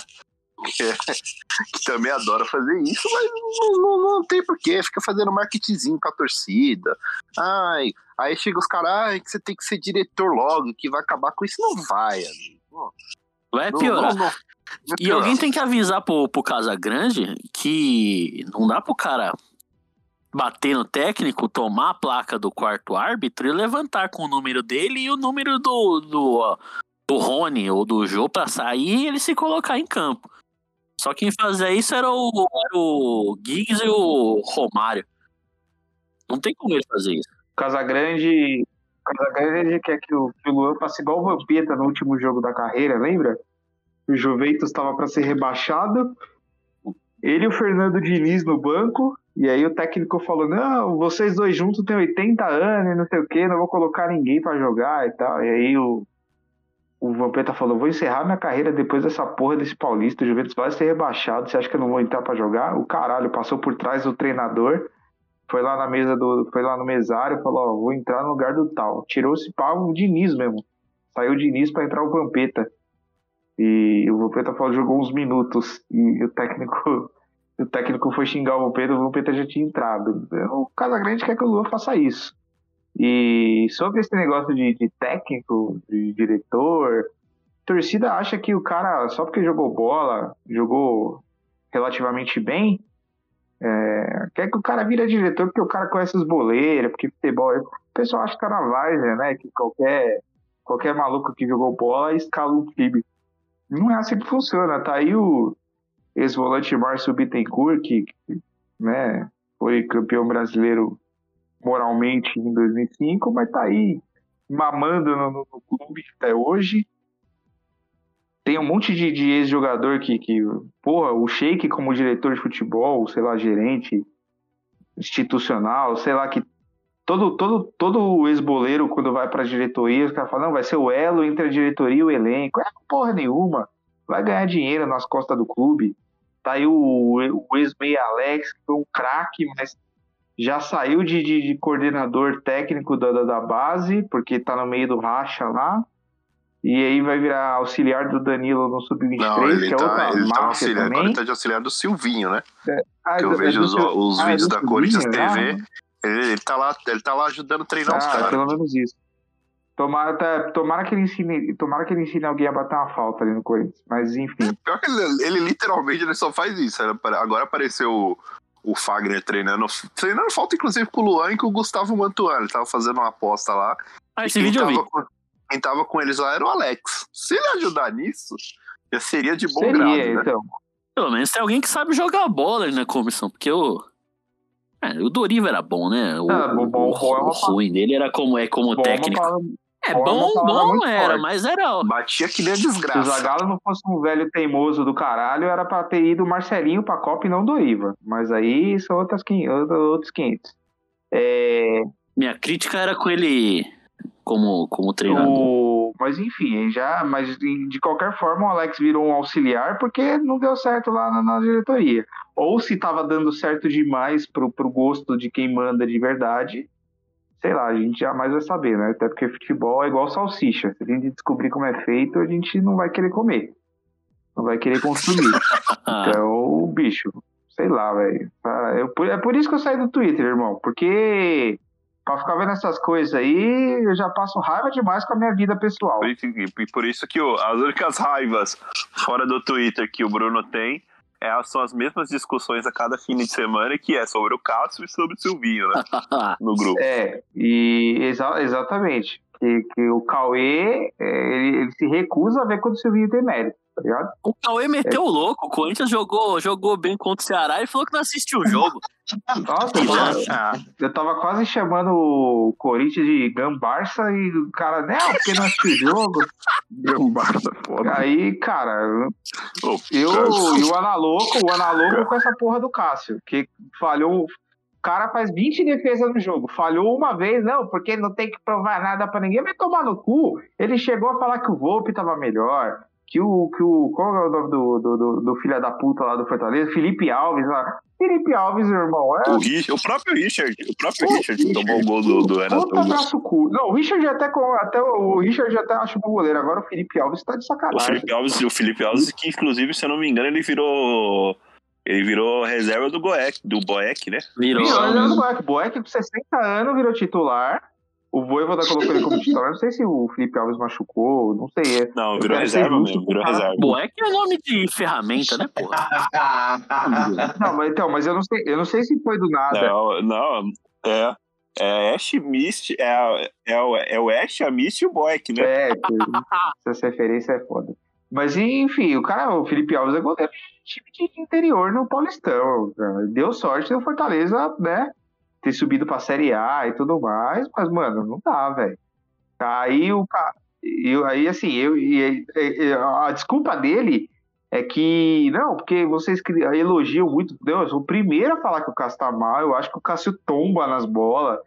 Que, é, que também adora fazer isso, mas não, não, não tem porquê, fica fazendo marketingzinho com a torcida. Ai, aí chega os caras, ai, que você tem que ser diretor logo, que vai acabar com isso. Não vai, amigo. Vai piorar. Não, não, não. Vai piorar. E alguém tem que avisar pro, pro Casagrande que não dá pro cara bater no técnico, tomar a placa do quarto árbitro e levantar com o número dele e o número do, do, do Rony ou do Jô pra sair e ele se colocar em campo. Só quem fazia isso era o, era o Giggs e o Romário. Não tem como ele fazer isso. Casagrande, Casagrande quer que o Luan passe igual o Vampeta no último jogo da carreira, lembra? O Juventus estava pra ser rebaixado, ele e o Fernando Diniz no banco. E aí o técnico falou, não, vocês dois juntos têm oitenta anos, não sei o que, não vou colocar ninguém pra jogar e tal. E aí o, o Vampeta falou, vou encerrar minha carreira depois dessa porra desse paulista, o Juventus vai ser rebaixado, você acha que eu não vou entrar pra jogar? O caralho, passou por trás do treinador, foi lá na mesa do, foi lá no mesário, falou, ó, vou entrar no lugar do tal. Tirou-se pau o Diniz mesmo, saiu o Diniz pra entrar o Vampeta. E o Vampeta falou, jogou uns minutos, e o técnico... O técnico foi xingar o Pedro, o Pedro já tinha entrado. O Casagrande quer que o Luan faça isso. E sobre esse negócio de, de técnico, de diretor, a torcida acha que o cara, só porque jogou bola, jogou relativamente bem, é, quer que o cara vira diretor porque o cara conhece os boleiros, porque futebol... O pessoal acha que tá na várzea, né? Que qualquer, qualquer maluco que jogou bola escala o time. Não é assim que funciona. Tá aí o... Esse volante Márcio Bittencourt, que, né, foi campeão brasileiro moralmente em dois mil e cinco, mas tá aí mamando no, no clube até hoje. Tem um monte de, de ex-jogador que, que, porra, o Sheik como diretor de futebol, sei lá, gerente institucional, sei lá, que todo, todo, todo ex-boleiro, quando vai pra diretoria, os caras falam, não, vai ser o elo entre a diretoria e o elenco. É porra nenhuma. Vai ganhar dinheiro nas costas do clube. Tá aí o, o ex-meia Alex, que foi um craque, mas já saiu de, de, de coordenador técnico da, da, da base, porque tá no meio do racha lá. E aí vai virar auxiliar do Danilo no sub vinte e três, não, ele que é tá, outra ele marca tá auxiliar, também. Agora ele tá de auxiliar do Silvinho, né? É, ah, que eu é vejo do, os, os ah, vídeos é da Silvinho, Corinthians T V. Né? Ele, ele, tá lá, ele tá lá ajudando a treinar ah, os caras. Pelo menos isso. Tomara, tá, tomara, que ele ensine, tomara que ele ensine alguém a bater uma falta ali no Corinthians. Mas, enfim. É, pior que ele, ele literalmente ele só faz isso. Agora apareceu o, o Fagner treinando. Treinando falta, inclusive, com o Luan e com o Gustavo Mantuan. Ele tava fazendo uma aposta lá. Ah, esse vídeo eu vi. Quem tava com eles lá era o Alex. Se ele ajudar nisso, já seria de bom seria, grado, né? Então. Pelo menos tem alguém que sabe jogar bola ali na comissão, porque o... É, o Doriva era bom, né? O, ah, bom, bom, o, bom, o ruim bom. Dele era como, é, como bom, técnico. Bom, é, bom, bom era, forte. Mas era... Batia que nem a desgraça. Se o Zagallo não fosse um velho teimoso do caralho, era pra ter ido o Marcelinho pra Copa e não o Doriva. Mas aí são outras, outros quinhentos. É... Minha crítica era com ele... Como, como treinador. O... Mas enfim, já... Mas de qualquer forma o Alex virou um auxiliar porque não deu certo lá na, na diretoria. Ou se tava dando certo demais pro, pro gosto de quem manda de verdade, sei lá, a gente jamais vai saber, né? Até porque futebol é igual salsicha. Se a gente descobrir como é feito, a gente não vai querer comer. Não vai querer consumir. Então, bicho, sei lá, velho. É por isso que eu saí do Twitter, irmão. Porque... Pra ficar vendo essas coisas aí, eu já passo raiva demais com a minha vida pessoal. E por isso que o, as únicas raivas fora do Twitter que o Bruno tem é, são as mesmas discussões a cada fim de semana, que é sobre o Cássio e sobre o Silvinho, né? No grupo. É, e exa- exatamente. Que, que o Cauê, ele, ele se recusa a ver quando o Silvinho tem mérito, tá ligado? O Cauê meteu o é. louco, o Corinthians jogou, jogou bem contra o Ceará e falou que não assistiu o jogo. Nossa, eu tava, eu tava quase chamando o Corinthians de Gambarça e o cara, né, porque não assistiu o jogo. Gambarça, foda. Aí, cara, oh, eu, e o Analoco, o Analoco com essa porra do Cássio, que falhou... O cara faz vinte defesas no jogo, falhou uma vez, não, porque não tem que provar nada pra ninguém, mas tomar no cu. Ele chegou a falar que o Volpi tava melhor, que o, que o qual é o nome do, do, do, do filho da puta lá do Fortaleza, Felipe Alves lá. Felipe Alves, irmão, é... O, Richard, o próprio Richard, o próprio o Richard, Richard tomou o gol do, do Renato. Puta braço cu. Não, o Richard até, até, o Richard até achou o goleiro, agora o Felipe Alves tá de sacanagem. O Felipe Alves, o Felipe Alves que inclusive, se eu não me engano, ele virou... Ele virou reserva do Boeck, do Boeck, né? Virou reserva do Boeck. Boeck com sessenta anos virou titular. O Voivoda colocou ele como titular. Não sei se o Felipe Alves machucou, não sei. Não, virou reserva mesmo, virou reserva. Boeck é nome de ferramenta, né, porra? Não, mas então, mas eu não sei, eu não sei se foi do nada. Não, não, é... É Ash Mist, é, é, é o Ash, a Mist e o Boeck, né? É, essa referência é foda. Mas enfim, o cara, o Felipe Alves é goleiro time de interior no Paulistão, cara. Deu sorte do Fortaleza, né, ter subido pra Série A e tudo mais, mas, mano, não dá, velho. Aí, o cara, eu, aí assim, eu, eu, eu, a desculpa dele é que, não, porque vocês elogiam muito, Deus, eu sou o primeiro a falar que o Cássio tá mal, eu acho que o Cássio tomba nas bolas.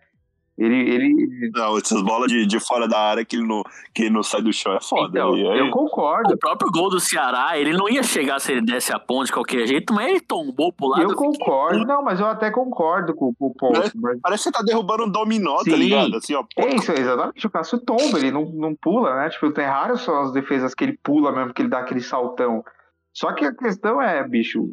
Ele, ele... Não, essas bolas de, de fora da área que ele, não, que ele não sai do chão é foda. Então, aí... Eu concordo. O próprio gol do Ceará, ele não ia chegar se ele desse a ponte de qualquer jeito, mas ele tombou pro lado. Eu concordo, fiquei... não, mas eu até concordo com, com o ponto. Parece, mas... parece que você tá derrubando um dominó, sim, tá ligado? Assim, ó, é isso, exatamente. O Cássio tomba, ele não, não pula, né? Tipo, tem raras só as defesas que ele pula mesmo, que ele dá aquele saltão. Só que a questão é, bicho,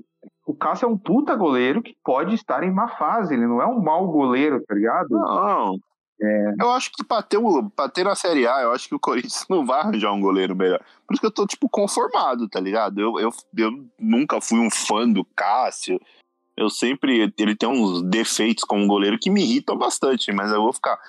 o Cássio é um puta goleiro que pode estar em má fase, ele não é um mau goleiro, tá ligado? Não, é... eu acho que pra ter, um, pra ter na Série A, eu acho que o Corinthians não vai arranjar um goleiro melhor. Por isso que eu tô, tipo, conformado, tá ligado? Eu, eu, eu nunca fui um fã do Cássio, eu sempre, ele tem uns defeitos como goleiro que me irritam bastante, mas eu vou ficar...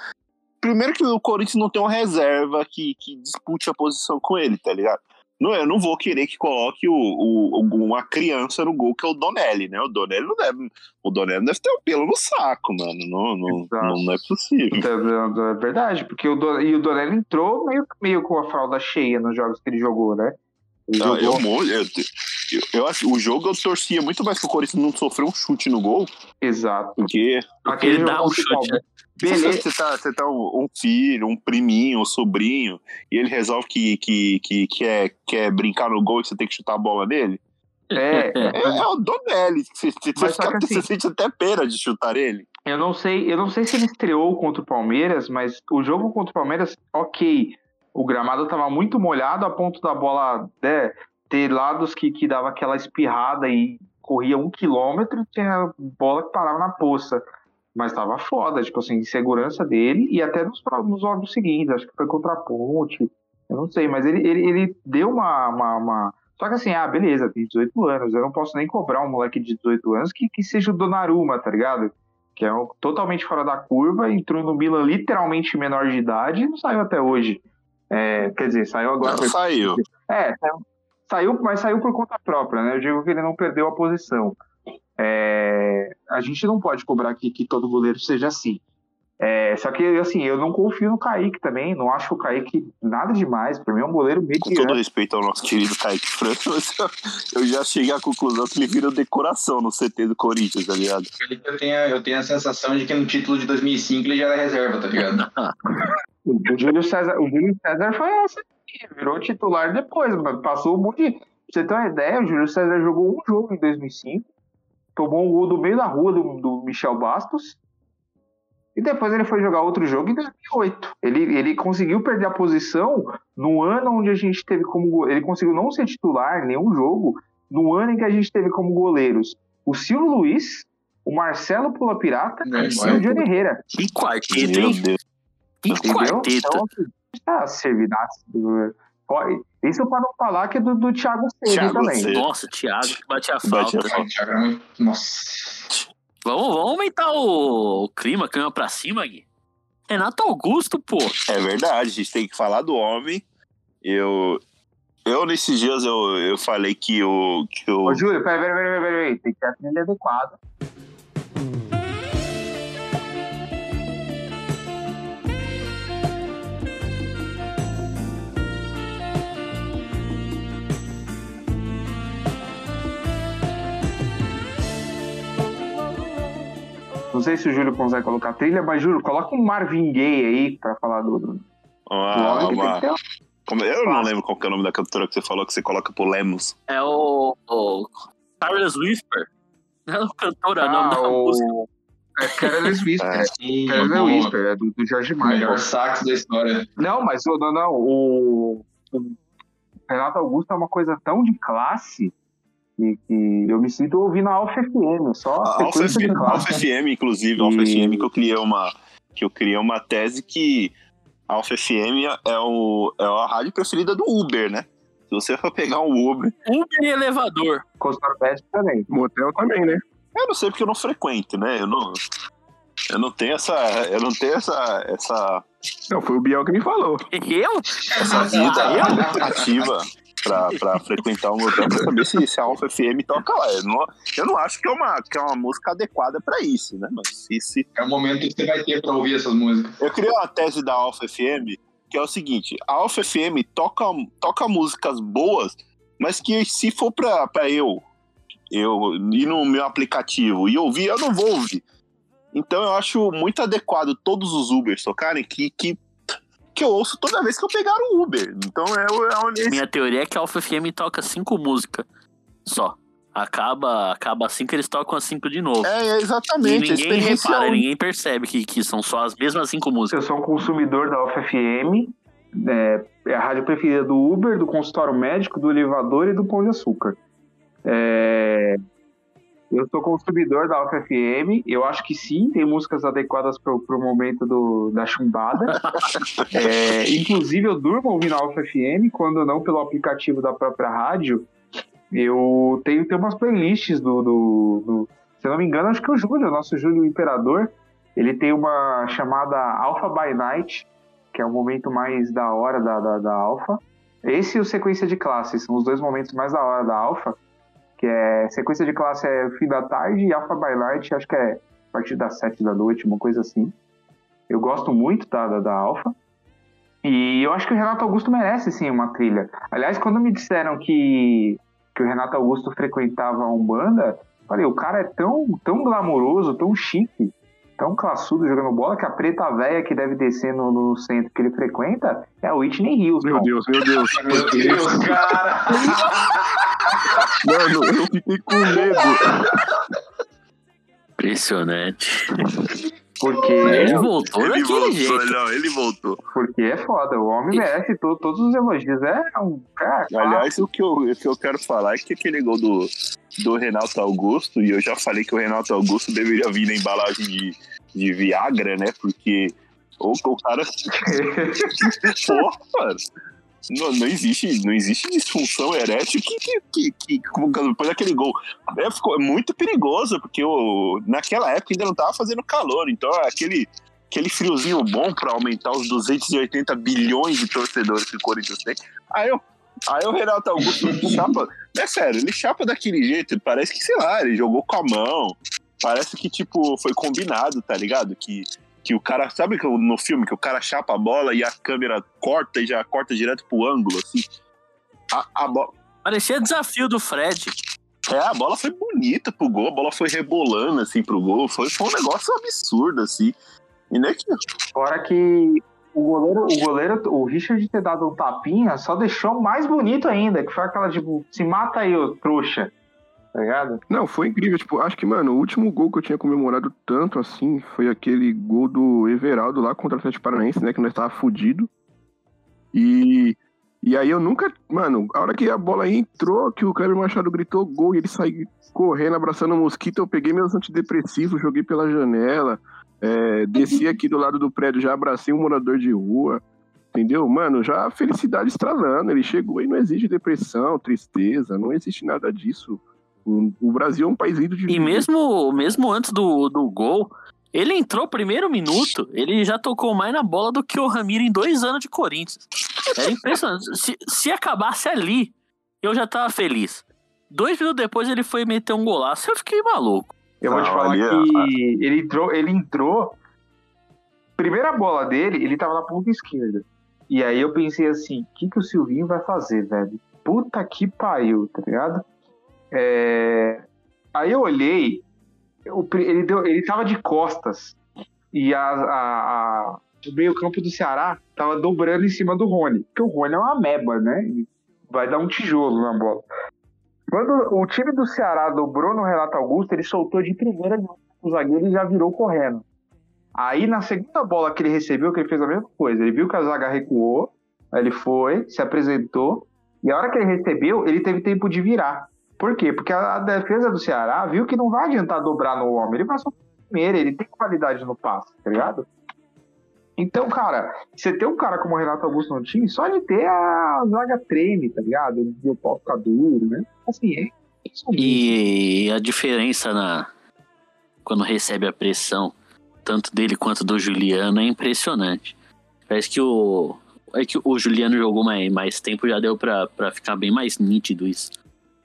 Primeiro que o Corinthians não tem uma reserva que, que dispute a posição com ele, tá ligado? Não, eu não vou querer que coloque o, o, uma criança no gol, que é o Donelli, né? O Donelli não deve, o Donelli deve ter um pelo no saco, mano. Não, não, não, não é possível. É verdade, porque o, Don, e o Donelli entrou meio, meio com a fralda cheia nos jogos que ele jogou, né? O tá, eu, eu, eu, eu acho o jogo eu torcia muito mais pro Corinthians não sofrer um chute no gol. Exato. Porque ele dá um chute. Né? Beleza, você tá, você tá um filho, um priminho, um sobrinho, e ele resolve que, que, que, que é, quer brincar no gol e você tem que chutar a bola nele. É, é, é, é o Donelli. Você, você, fica, assim, você sente até pena de chutar ele. Eu não sei, eu não sei se ele estreou contra o Palmeiras, mas o jogo contra o Palmeiras, ok. O gramado estava muito molhado a ponto da bola, né, ter lados que, que dava aquela espirrada e corria um quilômetro e tinha bola que parava na poça. Mas estava foda, tipo assim, insegurança dele e até nos, nos jogos seguintes, acho que foi contra a Ponte, eu não sei, mas ele, ele, ele deu uma, uma, uma... Só que assim, ah, beleza, tem dezoito anos, eu não posso nem cobrar um moleque de dezoito anos que, que seja o Donnarumma, tá ligado? Que é um, totalmente fora da curva, entrou no Milan literalmente menor de idade e não saiu até hoje. É, quer dizer, saiu agora. Não, saiu. É, saiu, mas saiu por conta própria, né? Eu digo que ele não perdeu a posição. É, a gente não pode cobrar que, que todo goleiro seja assim. É, só que, assim, eu não confio no Kaique também. Não acho o Kaique nada demais. Pra mim é um goleiro meio que... Com todo respeito ao nosso querido Kaique França, eu já cheguei à conclusão que ele vira decoração no C T do Corinthians, tá ligado? Eu tenho, eu tenho a sensação de que no título de dois mil e cinco ele já era reserva, tá ligado? O Júlio César, o Júlio César foi essa aqui, virou titular depois, mas passou um monte de... Pra você ter uma ideia, o Júlio César jogou um jogo em dois mil e cinco, tomou um gol do meio da rua do, do Michel Bastos, e depois ele foi jogar outro jogo em dois mil e oito. Ele, ele conseguiu perder a posição no ano onde a gente teve como goleiro. Ele conseguiu não ser titular em nenhum jogo no ano em que a gente teve como goleiros o Silvio Luiz, o Marcelo Pula Pirata é, e o Johnny Herrera. Que quarteto, hein? Que quarteto. Ah, servidaço. Isso para não falar que é do, do Thiago Silva também. Cê. Nossa, Thiago que bate a falta. Bate a falta. Thiago, nossa. Vamos, vamos aumentar o, o clima, clima pra cima, Gui. Renato Augusto, pô. É verdade, a gente tem que falar do homem. Eu, eu nesses dias, eu, eu falei que o... Que eu... Ô, Júlio, peraí, peraí, peraí, peraí. Tem que ter a trilha adequada. Não sei se o Júlio consegue colocar a trilha, mas Júlio, coloca um Marvin Gaye aí pra falar do... do ah, nome uma... que tem que eu não lembro qual que é o nome da cantora que você falou que você coloca pro Lemos. É o... o... Careless Whisper. Não é uma cantora, ah, não, da o... música. É Careless Whisper. É, sim, Careless boa. Whisper, é do, do Jorge Maia. Melhor sax da história. Não, mas não, não, o... o Renato Augusto é uma coisa tão de classe... E, e eu me sinto ouvindo a Alfa F M, só a Alfa F M, Alfa F M, inclusive, a Alfa F M que eu criei uma que eu criei uma tese que a Alfa F M é, o, é a rádio preferida do Uber, né? Se você for pegar um Uber, Uber e elevador, Costa Oeste também, motel também, né? Eu não sei porque eu não frequento, né? Eu não, eu não tenho essa, eu não tenho essa, essa. Não, foi o Biel que me falou. Eu? Essa vida eu? Ativa. Pra, pra frequentar o meu tempo, saber se, se a Alfa F M toca lá. Eu não, eu não acho que é, uma, que é uma música adequada pra isso, né? Mas se, se... é o momento que você vai ter pra ouvir essas músicas. Eu criei uma tese da Alfa F M, que é o seguinte: a Alfa F M toca, toca músicas boas, mas que se for pra, pra eu, eu ir no meu aplicativo e ouvir, eu não vou ouvir. Então eu acho muito adequado todos os Ubers tocarem que. que que eu ouço toda vez que eu pegar o Uber. Então é, é minha teoria é que a Alfa F M toca cinco músicas só. Acaba, acaba assim que eles tocam as cinco de novo. É, exatamente. E ninguém repara, ninguém percebe que, que são só as mesmas cinco músicas. Eu sou um consumidor da Alfa F M, é, é a rádio preferida do Uber, do consultório médico, do elevador e do Pão de Açúcar. É... Eu sou consumidor da Alfa F M, eu acho que sim, tem músicas adequadas pro, pro momento do, da chumbada. É, inclusive, eu durmo ouvindo a Alfa F M, quando não pelo aplicativo da própria rádio. Eu tenho, tenho umas playlists do, do, do... Se não me engano, acho que é o Júlio, o nosso Júlio Imperador. Ele tem uma chamada Alfa by Night, que é o momento mais da hora da, da, da Alfa. Esse e o Sequência de Classes, são os dois momentos mais da hora da Alfa. Que é Sequência de Classe é fim da tarde e Alpha by Light acho que é a partir das sete da noite, uma coisa assim. Eu gosto muito da, da, da Alpha. E eu acho que o Renato Augusto merece, sim, uma trilha. Aliás, quando me disseram que, que o Renato Augusto frequentava a Umbanda, falei, o cara é tão, tão glamouroso, tão chique, tão classudo jogando bola, que a preta velha que deve descer no, no centro que ele frequenta é a Whitney Houston. Meu Deus, meu Deus. Meu Deus, cara. Mano, eu fiquei com medo. Impressionante. Porque ele voltou ele voltou, jeito. Não, ele voltou. Porque é foda, o homem merece todo, todos os elogios. É um cara. Aliás, o que, eu, o que eu quero falar é que aquele gol do, do Renato Augusto, e eu já falei que o Renato Augusto deveria vir na embalagem de, de Viagra, né? Porque ou o cara. Porra, não, não existe, não existe disfunção erétil que, que, que, que, como, depois daquele gol é, ficou, é muito perigoso, porque eu, naquela época ainda não tava fazendo calor, então aquele, aquele friozinho bom para aumentar os duzentos e oitenta bilhões de torcedores que o Corinthians tem. Aí eu Aí o Renato Augusto chapa, é sério, ele chapa daquele jeito, parece que, sei lá, ele jogou com a mão, parece que tipo, foi combinado, tá ligado? Que Que o cara, sabe que no filme que o cara chapa a bola e a câmera corta e já corta direto pro ângulo, assim? A, a bola... Parecia desafio do Fred. É, a bola foi bonita pro gol, a bola foi rebolando, assim, pro gol. Foi, foi um negócio absurdo, assim. E nem que... Fora que o goleiro, o goleiro, o Richard ter dado um tapinha só deixou mais bonito ainda, que foi aquela, tipo, se mata aí, ô trouxa. Tá ligado? Não, foi incrível, tipo, acho que, mano, o último gol que eu tinha comemorado tanto, assim, foi aquele gol do Everaldo lá contra o Atlético Paranaense, né, que nós tava fudido, e, e aí eu nunca, mano, a hora que a bola entrou, que o Cleber Machado gritou gol, e ele saiu correndo, abraçando o mosquito, eu peguei meus antidepressivos, joguei pela janela, é, desci aqui do lado do prédio, já abracei um morador de rua, entendeu? Mano, já a felicidade estralando, ele chegou e não existe depressão, tristeza, não existe nada disso. O Brasil é um país lindo de... E mesmo, mesmo antes do, do gol, ele entrou primeiro minuto, ele já tocou mais na bola do que o Ramiro em dois anos de Corinthians. É impressionante. Se, se acabasse ali, eu já tava feliz. Dois minutos depois ele foi meter um golaço, eu fiquei maluco. Eu vou te falar que ele entrou, ele entrou... Primeira bola dele, ele tava na ponta esquerda. E aí eu pensei assim, o que, que o Silvinho vai fazer, velho? Puta que pariu, tá ligado? É... Aí eu olhei, eu, ele, deu, ele tava de costas e a, a, a, o meio-campo do Ceará tava dobrando em cima do Rony, porque o Rony é uma ameba, né? Ele vai dar um tijolo na bola. Quando o time do Ceará dobrou no Renato Augusto, ele soltou de primeira o zagueiro e já virou correndo. Aí na segunda bola que ele recebeu, que ele fez a mesma coisa, ele viu que a zaga recuou, aí ele foi, se apresentou, e a hora que ele recebeu, ele teve tempo de virar. Por quê? Porque a defesa do Ceará viu que não vai adiantar dobrar no homem. Ele passou primeiro, ele tem qualidade no passe, tá ligado? Então, cara, você ter um cara como o Renato Augusto no time, só de ter a zaga treme, tá ligado? O pau fica duro, né? Assim, é isso mesmo. E a diferença na... quando recebe a pressão, tanto dele quanto do Juliano, é impressionante. Parece que o, é que o Juliano jogou mais, mais tempo, já deu pra, pra ficar bem mais nítido isso.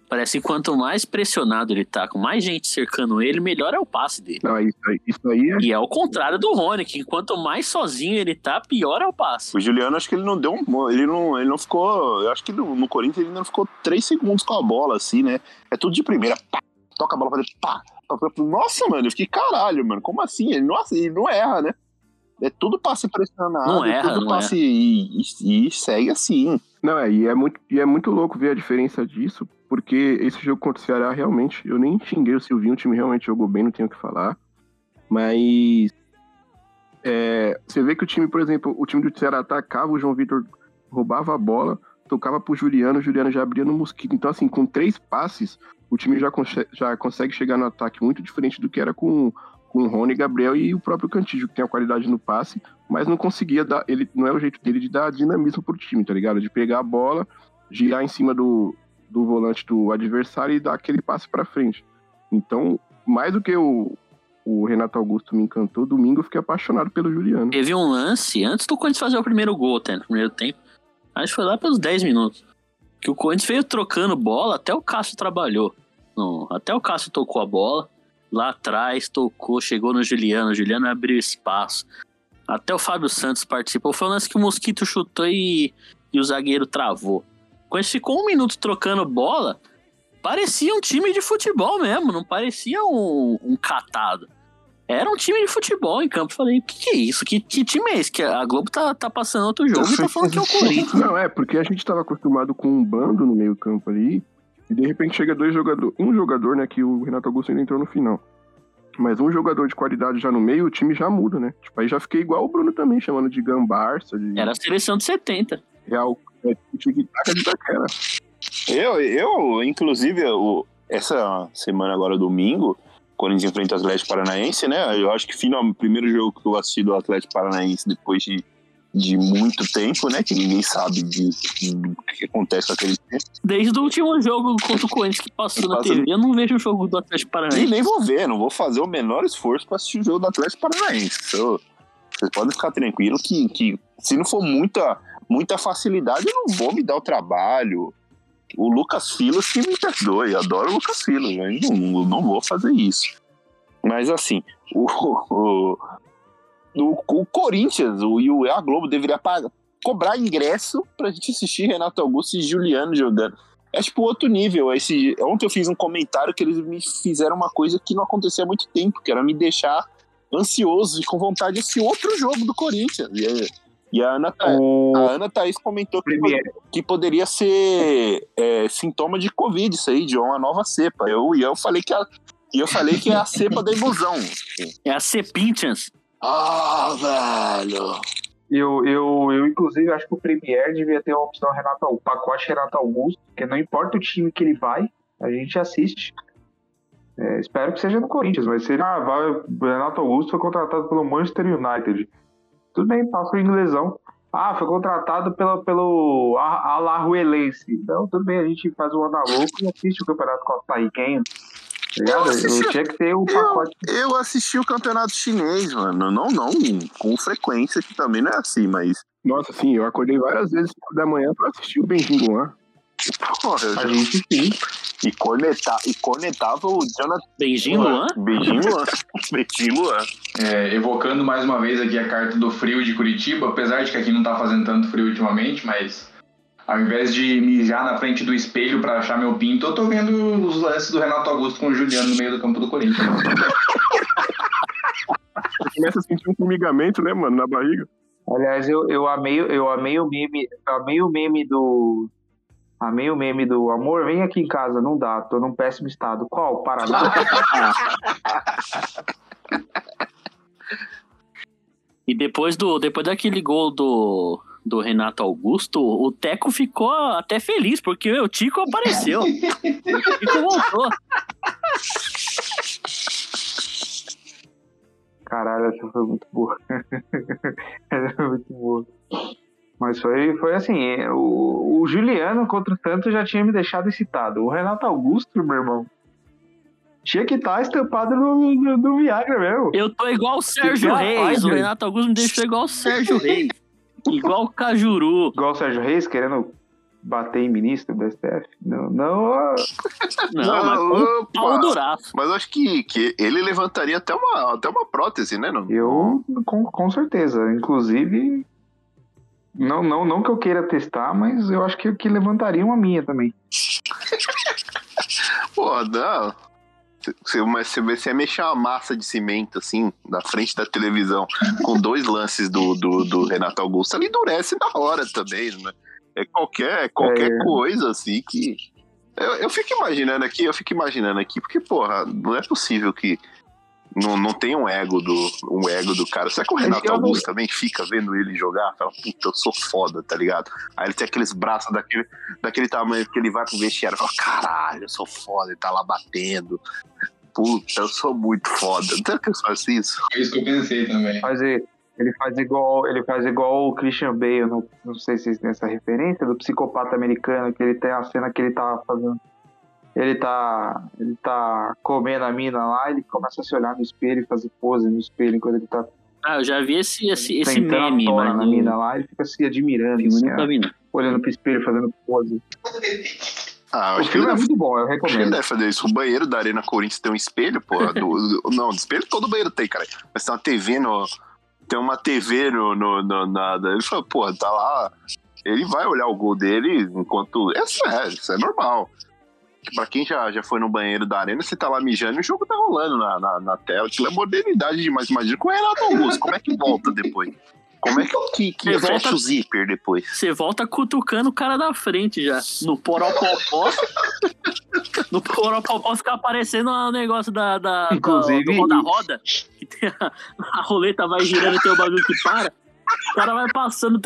Parece que quanto mais pressionado ele tá, com mais gente cercando ele, melhor é o passe dele. Não, isso aí, isso aí é... E é o contrário do Rony, que quanto mais sozinho ele tá, pior é o passe. O Juliano, acho que ele não deu um... Ele não, ele não ficou... Eu acho que no, no Corinthians ele não ficou três segundos com a bola, assim, né? É tudo de primeira. Pá, toca a bola, fazer pá, pá, pá. Nossa, mano, eu fiquei caralho, mano. Como assim? Ele, nossa, ele não erra, né? É tudo passe pressionado. Não erra, é tudo não passe erra. E, e, e segue assim. Não, é, e é muito, e é muito louco ver a diferença disso, porque esse jogo contra o Ceará, realmente, eu nem xinguei o Silvinho, o time realmente jogou bem, não tenho o que falar, mas é, você vê que o time, por exemplo, o time do Ceará atacava, o João Vitor roubava a bola, tocava pro Juliano, o Juliano já abria no mosquito, então assim, com três passes, o time já, conche- já consegue chegar no ataque, muito diferente do que era com, com o Rony, Gabriel e o próprio Cantígio, que tem a qualidade no passe, mas não conseguia dar, ele, não é o jeito dele de dar dinamismo pro time, tá ligado? De pegar a bola, girar em cima do do volante do adversário e dar aquele passe pra frente. Então, mais do que o, o Renato Augusto me encantou, domingo eu fiquei apaixonado pelo Juliano. Teve um lance, antes do Corinthians fazer o primeiro gol, tá, no primeiro tempo, acho que foi lá pelos dez minutos, que o Corinthians veio trocando bola, até o Cássio trabalhou. Não, até o Cássio tocou a bola, lá atrás tocou, chegou no Juliano, o Juliano abriu espaço. Até o Fábio Santos participou. Foi um lance que o Mosquito chutou e, e o zagueiro travou. Quando ficou um minuto trocando bola, parecia um time de futebol mesmo. Não parecia um, um catado. Era um time de futebol em campo. Falei, o que, que é isso? Que, que time é esse? Que a Globo tá, tá passando outro jogo e tá falando que é o Corinthians. Não, é, porque a gente tava acostumado com um bando no meio campo ali. E de repente chega dois jogadores. Um jogador, né, que o Renato Augusto ainda entrou no final. Mas um jogador de qualidade já no meio, o time já muda, né? Tipo, aí já fiquei igual o Bruno também, chamando de Gambarça. De... Era a seleção de setenta. Real, é, tic-tac de Taquera. Eu, eu, inclusive, eu, essa semana agora, domingo, quando a gente enfrenta o Atlético Paranaense, né? Eu acho que final, primeiro jogo que eu assisti do Atlético Paranaense depois de, de muito tempo, né? Que ninguém sabe de, de, do que acontece com aquele tempo. Desde o último jogo contra o Corinthians que passou eu na passo... T V, eu não vejo o jogo do Atlético Paranaense. E nem vou ver, não vou fazer o menor esforço pra assistir o jogo do Atlético Paranaense. Eu, vocês podem ficar tranquilos que, que se não for muita, muita facilidade, eu não vou me dar o trabalho. O Lucas Filas que me perdoe, eu adoro o Lucas Filas, mas não, não vou fazer isso. Mas assim, o, o, o, o Corinthians e o a Globo deveria pagar, cobrar ingresso pra gente assistir Renato Augusto e Juliano jogando. É tipo outro nível. Esse, ontem eu fiz um comentário que eles me fizeram uma coisa que não acontecia há muito tempo, que era me deixar ansioso e com vontade de assistir outro jogo do Corinthians. E aí, E a Ana, o... a Ana Thaís comentou que, que poderia ser é, sintoma de Covid, isso aí, de uma nova cepa. E eu, eu falei que a, eu falei que é a cepa da ilusão. É a Cepintians. Ah, velho. Eu, eu, eu, inclusive, acho que o Premier devia ter uma opção Renato, o pacote Renato Augusto, porque não importa o time que ele vai, a gente assiste. É, espero que seja no Corinthians, mas se ele ah, vai, Renato Augusto foi contratado pelo Manchester United. Tudo bem, passa o inglesão. Ah, foi contratado pelo, pelo Alajuelense. Então, tudo bem, a gente faz o Ana Louco e assiste o campeonato costariquenho. Eu, assisti... eu tinha que ter o pacote. Eu, eu assisti o campeonato chinês, mano. Não, não, com frequência, que também não é assim, mas. Nossa, sim, eu acordei várias vezes da manhã pra assistir o Benzinho lá. Porra, a gente sim. E, corneta, e cornetava o Jonathan. Beijinho Luan? Beijinho Luan. Beijinho Luan. É, evocando mais uma vez aqui a carta do frio de Curitiba, apesar de que aqui não tá fazendo tanto frio ultimamente, mas ao invés de mijar na frente do espelho pra achar meu pinto, eu tô vendo os lances do Renato Augusto com o Juliano no meio do campo do Corinthians. Você começa a sentir um formigamento, né, mano, na barriga. Aliás, eu, eu, amei, eu amei o meme, amei o meme do. Amei o meme do amor, vem aqui em casa, não dá, tô num péssimo estado. Qual? Paraná. E depois, do, depois daquele gol do, do Renato Augusto, o Teco ficou até feliz, porque o Tico apareceu. O Tico voltou. Caralho, essa foi muito boa. Essa foi muito boa. Mas foi, foi assim, o, o Juliano contra o Santos já tinha me deixado excitado. O Renato Augusto, meu irmão, tinha que estar estampado no, no, no Viagra mesmo. Eu tô igual o Sérgio Reis. Reis, o Renato Augusto me deixou igual o Sérgio Reis. Igual o Cajuru. Igual o Sérgio Reis, querendo bater em ministro do S T F. Não, não... Não, não mas pau duraço. Mas eu acho que, que ele levantaria até uma, até uma prótese, né? Não? Eu, com, com certeza, inclusive... Não, não, não que eu queira testar, mas eu acho que, que levantaria uma minha também. Pô, não. Você, mas você ia mexer uma massa de cimento, assim, na frente da televisão, com dois lances do, do, do Renato Augusto, ele endurece na hora também, né? É qualquer, qualquer é... coisa, assim, que... Eu, eu fico imaginando aqui, eu fico imaginando aqui, porque, porra, não é possível que... Não, não tem um ego do um ego do cara. Será que o Renato Augusto também fica vendo ele jogar? Fala, puta, eu sou foda, tá ligado? Aí ele tem aqueles braços daquele, daquele tamanho que ele vai pro vestiário e fala, caralho, eu sou foda, ele tá lá batendo. Puta, eu sou muito foda. Não tem que eu faça isso? É isso que eu pensei também. Fazer, ele, faz igual, ele faz igual o Christian Bale, não, não sei se vocês têm essa referência, do psicopata americano, que ele tem a cena que ele tá fazendo. Ele tá, ele tá comendo a mina lá, ele começa a se olhar no espelho e fazer pose no espelho enquanto ele tá... Ah, eu já vi esse, esse, esse meme, mano. Na mina lá, ele fica se admirando, assim, ó, olhando pro espelho, fazendo pose. Ah, o filme é muito bom, eu recomendo. Ele deve fazer isso. O banheiro da Arena Corinthians tem um espelho, porra. Do, do, não, do espelho todo banheiro tem, cara. Mas tem uma T V no... tem uma T V no, no, no nada. Ele falou, porra, tá lá. Ele vai olhar o gol dele enquanto... Isso é, isso é normal. Pra quem já, já foi no banheiro da Arena, você tá lá mijando e o jogo tá rolando na, na, na tela. Aquilo é modernidade demais. Imagina com o Renato Augusto, como é que volta depois? Como é que o que, que fecha volta, o zíper depois? Você volta cutucando o cara da frente já. No poropopó. No poropopó fica aparecendo o negócio da, da, inclusive, da, do roda-roda. Que tem a, a roleta vai girando e tem o bagulho que para. O cara vai passando.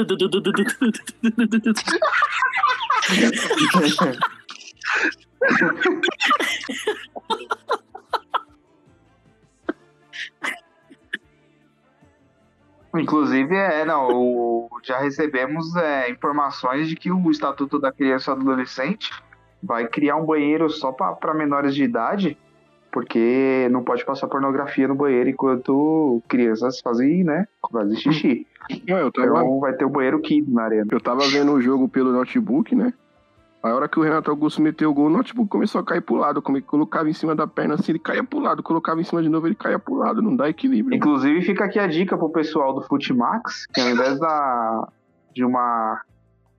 Inclusive, é, não, o, já recebemos é, informações de que o Estatuto da Criança e Adolescente vai criar um banheiro só para menores de idade, porque não pode passar pornografia no banheiro enquanto crianças fazem, né, fazem xixi. Eu tava... Então vai ter o banheiro Kid na Arena. Eu tava vendo o jogo pelo notebook, né? A hora que o Renato Augusto meteu o gol, o notebook começou a cair pro lado, como ele colocava em cima da perna assim, ele caia pro lado, colocava em cima de novo, ele caia pro lado, não dá equilíbrio. Inclusive, né? Fica aqui a dica pro pessoal do Futimax, que ao invés da, de uma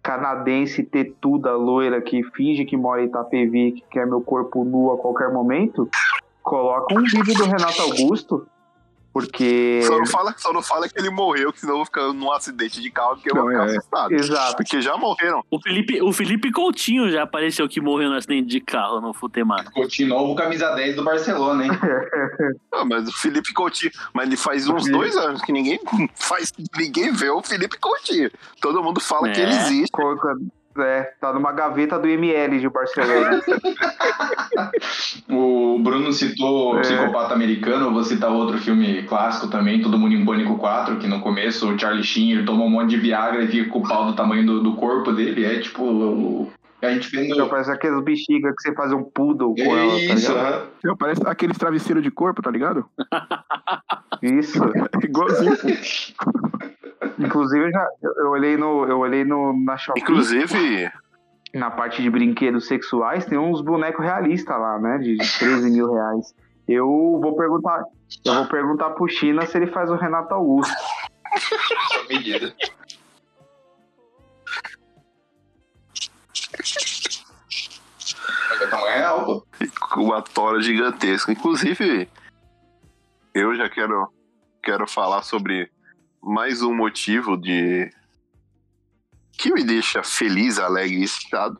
canadense tetuda loira que finge que mora em Itapevi, que quer meu corpo nu a qualquer momento, coloca um vídeo do Renato Augusto, porque... Só não fala, só não fala que ele morreu, que senão eu vou ficar num acidente de carro, porque eu vou ficar é. assustado. Exato. Porque já morreram. O Felipe, o Felipe Coutinho já apareceu que morreu no acidente de carro no Futemax. Coutinho, novo camisa dez do Barcelona, hein? Não, mas o Felipe Coutinho... Mas ele faz uns dois anos que ninguém faz... Ninguém vê o Felipe Coutinho. Todo mundo fala é. que ele existe. É, tá numa gaveta do M L de Barcelona. O Bruno citou o é. Psicopata Americano, eu vou citar outro filme clássico também, Todo Mundo em Pânico quatro, que no começo o Charlie Sheen ele toma um monte de Viagra e fica com o pau do tamanho do, do corpo dele, é tipo... O... A gente vendo... Então, parece aqueles bexigas que você faz um poodle com ela, isso, tá né? Então, parece aqueles travesseiros de corpo, tá ligado? Isso. Igualzinho. Inclusive, eu, já, eu olhei, no, eu olhei no, na Shopee. Inclusive, na parte de brinquedos sexuais, tem uns bonecos realistas lá, né? De treze mil reais. Eu vou perguntar, eu vou perguntar pro China se ele faz o Renato Augusto. Mentira. Uma tora gigantesca. Inclusive, eu já quero, quero falar sobre mais um motivo de que me deixa feliz, alegre e excitado,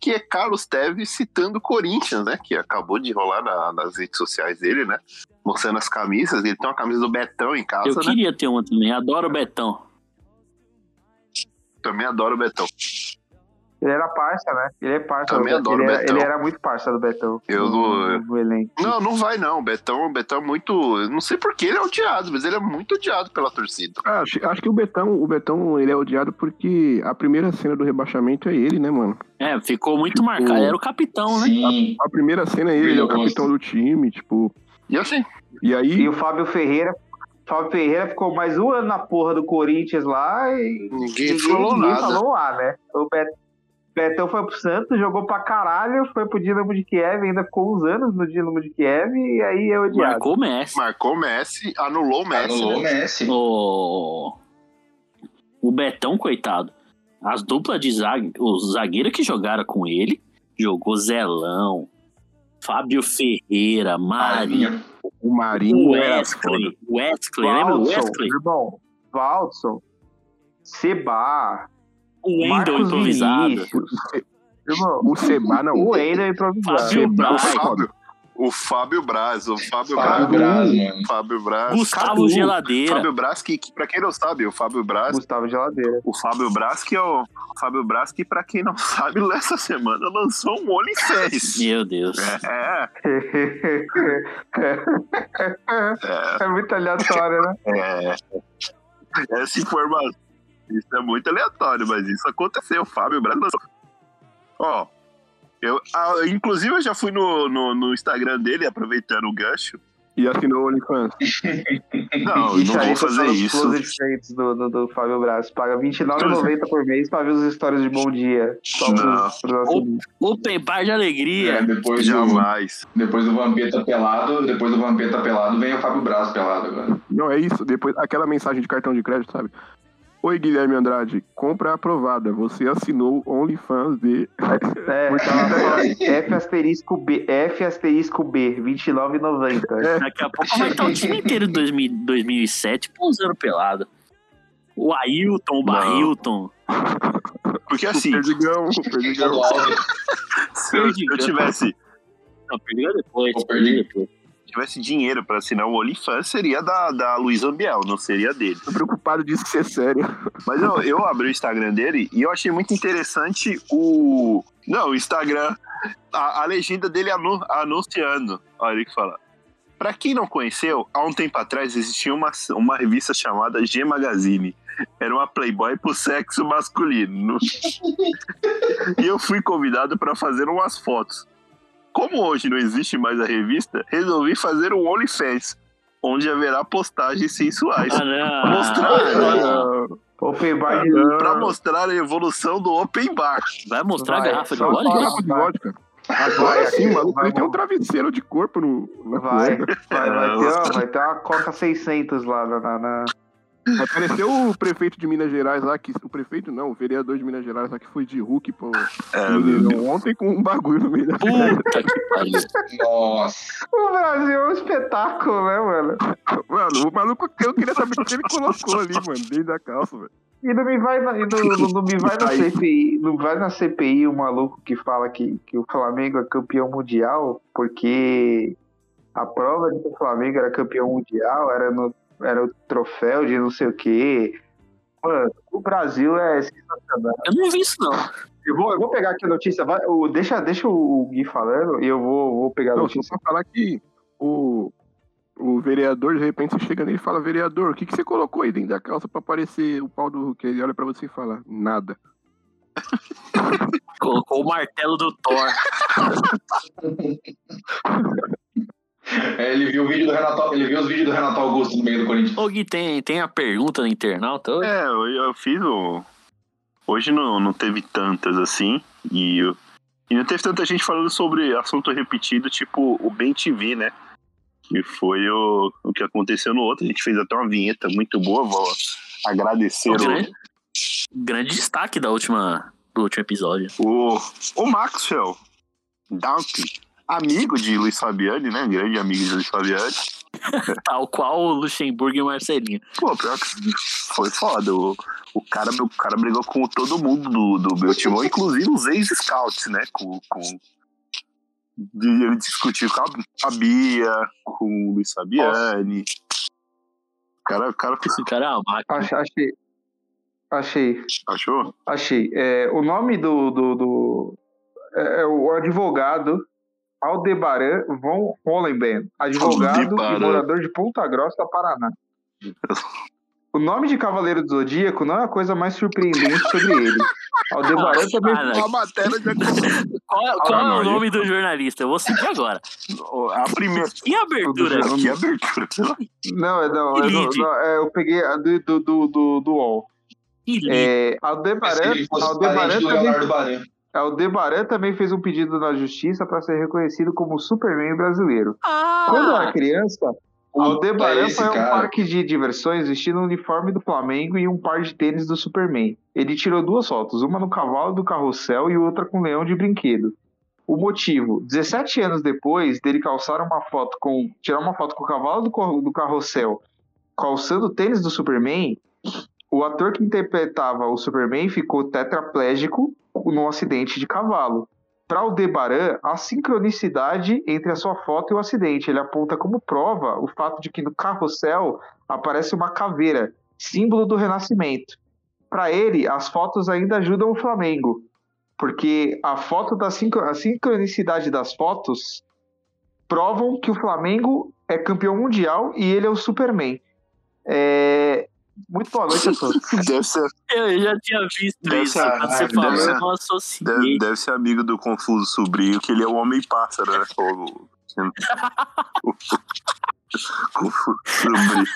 que é Carlos Tevez citando o Corinthians, né? Que acabou de rolar na, nas redes sociais dele, né? Mostrando as camisas. Ele tem uma camisa do Betão em casa. Eu né? queria ter uma também. Adoro o Betão. Também adoro o Betão. Ele era parça, né? Ele é parça. Também adoro o Betão. Ele era muito parça do Betão. Eu do, do elenco. Não, não vai não. O Betão, Betão é muito... Não sei por que ele é odiado, mas ele é muito odiado pela torcida. Ah, acho, acho que o Betão, o Betão ele é odiado porque a primeira cena do rebaixamento é ele, né, mano? É, ficou muito tipo, marcado. Ele era o capitão, né? Sim. A, a primeira cena é ele, ele é o capitão do time, tipo... E assim... E aí... E o Fábio Ferreira... Fábio Ferreira ficou mais um ano na porra do Corinthians lá e... Ninguém, ninguém falou ninguém nada. Falou lá, né? O Betão... Betão foi pro Santos, jogou pra caralho, foi pro Dinamo de Kiev, ainda ficou uns anos no Dinamo de Kiev, e aí é odiado. Marcou Messi. Marcou Messi, anulou o Messi. Anulou o né? Messi. O... o Betão, coitado. As duplas de zague... os zagueiros que jogaram com ele, jogou Zelão, Fábio Ferreira, Marinho, o Marinho Wesley, Wesley, lembra o Wesley? Irmão, Valdson, Seba... O Wendel improvisado. O Seba não. O Wendel improvisado. Fábio Braz. O Fábio, o Fábio Braz. O Fábio, Fábio Braz. Braz Fábio Braz. Gustavo Geladeira. Fábio Braz, que, que pra quem não sabe, o Fábio Braz. Gustavo Geladeira. O Fábio Braz, que é o. Fábio Braz, que pra quem não sabe, essa semana lançou um OnlyFans. Meu Deus. É. É, é muito aleatório, né? É. Essa informação. Isso é muito aleatório, mas isso aconteceu. Fábio Braz lançou. Ó, eu, a, inclusive eu já fui no, no, no Instagram dele, aproveitando o gancho. E assinou o OnlyFans. Não, eu não vou fazer isso. Os closet do, do, do Fábio Braz. Paga vinte e nove reais e noventa centavos por mês pra ver os stories de Bom Dia. Só não. Pros, pros o, open bar de alegria. É, depois Jamais. Do, depois do Vampeta pelado, depois do Vampeta pelado, vem o Fábio Braz pelado agora. Não, é isso. Depois, aquela mensagem de cartão de crédito, sabe? Oi, Guilherme Andrade, compra aprovada. Você assinou OnlyFans de... É, F asterisco B, F asterisco B, vinte e nove reais e noventa centavos. É. Daqui a pouco vai estar o time inteiro de dois mil e sete pousando pelado. O Ailton, o Bailton. Porque assim... O Perdigão, o Perdigão. Se eu, eu tivesse... Não, Perdigão depois, o Perdigão depois. Tivesse dinheiro pra assinar o OnlyFans, seria da, da Luiz Ambiel, não seria dele. Tô preocupado disso ser sério. Mas eu, eu abri o Instagram dele e eu achei muito interessante o... Não, o Instagram, a, a legenda dele anu, anunciando. Olha ele que fala. Pra quem não conheceu, há um tempo atrás existia uma, uma revista chamada G Magazine. Era uma Playboy pro sexo masculino. E eu fui convidado pra fazer umas fotos. Como hoje não existe mais a revista, resolvi fazer um OnlyFans, onde haverá postagens sensuais. Ah, mostrar... Open bar. Ah, pra mostrar a evolução do Open Bar. Vai mostrar vai. a garrafa de vodka? Agora sim, mano. Vai ter um travesseiro de corpo no... Vai, vai, vai, vai, ter, ó, vai ter uma Coca seiscentos lá na... na... Apareceu o prefeito de Minas Gerais lá, que o prefeito não, o vereador de Minas Gerais lá que foi de Hulk, pô. É, ontem com um bagulho no meio da puta que pariu. Nossa. O Brasil é um espetáculo, né, mano? Mano, o maluco, eu queria saber o que ele colocou ali, mano, dentro da calça, velho. E não me vai na, e não, não, não me vai na C P I, não vai na C P I o maluco que fala que, que o Flamengo é campeão mundial, porque a prova de que o Flamengo era campeão mundial era no. Era o troféu de não sei o que. Mano, o Brasil é sensacional. Eu não vi isso, não. Eu vou, eu vou pegar aqui a notícia. Vai, o, deixa, deixa o Gui falando e eu vou, vou pegar a não, notícia. Só pra falar que o, o vereador, de repente, você chega nele e fala: vereador, o que, que você colocou aí dentro da calça pra aparecer o pau do Hulk? Ele olha pra você e fala: nada. Colocou o martelo do Thor. É, ele viu o vídeo do Renato, ele viu os vídeos do Renato Augusto no meio do Corinthians. Ô Gui, tem, tem a pergunta no internauta hoje? É, eu, eu fiz o... Hoje não, não teve tantas assim, e, eu... e não teve tanta gente falando sobre assunto repetido, tipo o BemTV, né? Que foi o, o que aconteceu no outro, a gente fez até uma vinheta muito boa, vou agradecer. O grande, grande destaque da última, do último episódio. O, o Maxwell Dumpy, amigo de Luiz Fabiani, né? Grande amigo de Luiz Fabiani. Tal qual o Luxemburgo e o Marcelinho. Pô, pior que foi foda. O, o, cara, o cara brigou com todo mundo do, do meu timão, inclusive os ex-scouts, né? Com, com... Ele discutiu com a Bia, com o Luiz Fabiani. O cara, o cara... Esse cara é uma máquina. Achei. Achei. Achou? Achei. É, o nome do... do, do... É, é o advogado... Aldebaran von Hollenben, advogado Aldebaran. E morador de Ponta Grossa, Paraná. O nome de Cavaleiro do Zodíaco não é a coisa mais surpreendente sobre ele. Aldebaran Nossa, também foi uma matéria de... Qual, qual é o nome do jornalista? Eu vou seguir agora. A primeira... Que abertura! Que abertura! Não, não, eu, não, não eu peguei a do, do, do, do U O L. É, Aldebaran, Aldebaran também... Aldebaran também fez um pedido na justiça para ser reconhecido como Superman brasileiro. Ah, quando era criança, Aldebaran foi a um parque de diversões vestindo um uniforme do Flamengo e um par de tênis do Superman. Ele tirou duas fotos, uma no cavalo do carrossel e outra com um leão de brinquedo. O motivo, dezessete anos depois dele calçar uma foto com, tirar uma foto com o cavalo do, do carrossel calçando o tênis do Superman, o ator que interpretava o Superman ficou tetraplégico num acidente de cavalo. Para Aldebaran, a sincronicidade entre a sua foto e o acidente. Ele aponta como prova o fato de que no carrossel aparece uma caveira, símbolo do renascimento. Para ele, as fotos ainda ajudam o Flamengo, porque a, foto da sincro... a sincronicidade das fotos provam que o Flamengo é campeão mundial e ele é o Superman. É... Muito boa noite a todos. Ser... Eu já tinha visto deve isso. Ser... Você falou, deve, eu não associei. Deve, deve ser amigo do Confuso Sobrinho, que ele é o Homem-Pássaro, né? O, o,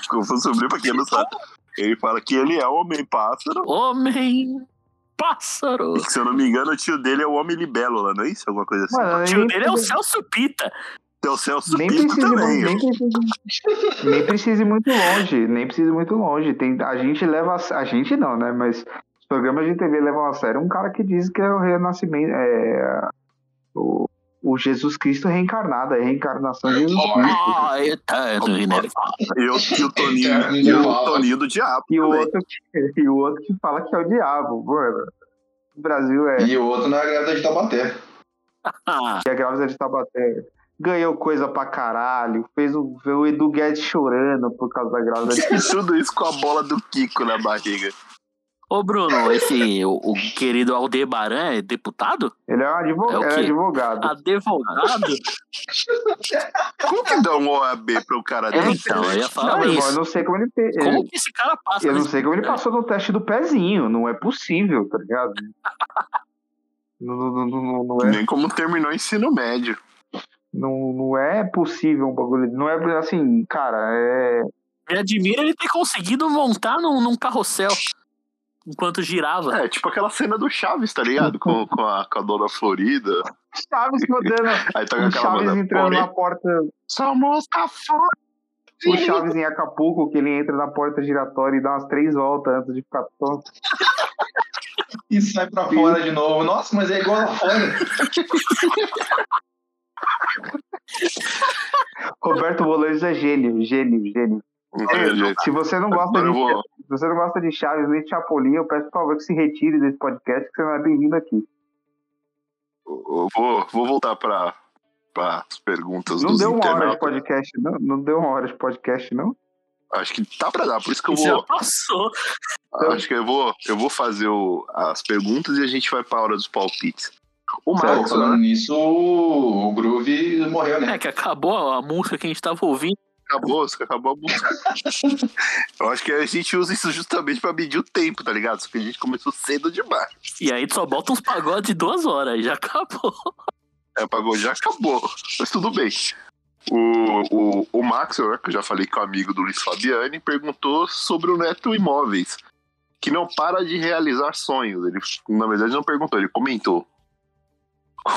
Confusão sobre pra quem não sabe. Ele fala que ele é Homem-Pássaro. Homem-Pássaro. Se eu não me engano, o tio dele é o Homem-Libélula, não é isso? Alguma coisa assim. Mano, o tio dele é o Celso Pita. É o Celso nem Pita também. Nem precisa, nem precisa ir muito longe. Nem precisa ir muito longe. Tem, a gente leva... A, a gente não, né? Mas os programas de T V levam a sério um cara que diz que é o renascimento... É, o, o Jesus Cristo reencarnado, é a reencarnação de Jesus Cristo. Ah, eu tô inervado. E o Toninho, e o Toninho do Diabo. E o, outro que, e o outro que fala que é o Diabo, mano. O Brasil é... E o outro não é grávida de Taubaté. Que é grávida de Taubaté. Ganhou coisa pra caralho. Fez o, fez o Edu Guedes chorando por causa da grávida de Taubaté. Tudo isso com a bola do Kiko na barriga. Ô Bruno, esse, o, o querido Aldebaran é deputado? Ele é um advogado. É advogado. Advogado? Como que dá um O A B pro cara dele? É, então, eu ia falar não, isso. Eu não sei como ele... Te... Como ele... que esse cara passa? Eu não sei como ele passou no teste do pezinho. Não é possível, tá ligado? não, não, não, não é... Nem como terminou o ensino médio. Não, não é possível um bagulho... Não é assim, cara, é... Me admira ele ter conseguido montar num, num carrossel. Enquanto girava. É, tipo aquela cena do Chaves, tá ligado? Com, com, a, com a dona Florida. Chaves rodando. Aí tá com aquela Chaves banda, entrando na porta. Só mosca foda. O Chaves em Acapulco, que ele entra na porta giratória e dá umas três voltas antes de ficar tonto. E sai pra Sim. fora de novo. Nossa, mas é igual lá fora. Roberto Bolanhos é gênio, gênio, gênio. É, se você não gosta de vou... se você não gosta de Chaves nem de Chapolin, eu peço por favor que se retire desse podcast, que você não é bem-vindo aqui. Eu vou, vou voltar para as perguntas não dos deu uma internautas. Hora de podcast, não? Não deu uma hora de podcast, não? Acho que tá para dar, por isso que eu vou... Já passou. Acho que eu vou, eu vou fazer o, as perguntas e a gente vai para a hora dos palpites. O Marcos, falando né? nisso, o Groove morreu, né? É que acabou a música que a gente tava ouvindo. Acabou, acabou a música. Eu acho que a gente usa isso justamente pra medir o tempo, tá ligado? Só que a gente começou cedo demais. E aí só bota uns pagodes de duas horas, já acabou. É, pagode já acabou. Mas tudo bem. O, o, o Max, que eu já falei que é um amigo do Luiz Fabiani, perguntou sobre o Neto Imóveis, que não para de realizar sonhos. Ele, na verdade, não perguntou, ele comentou.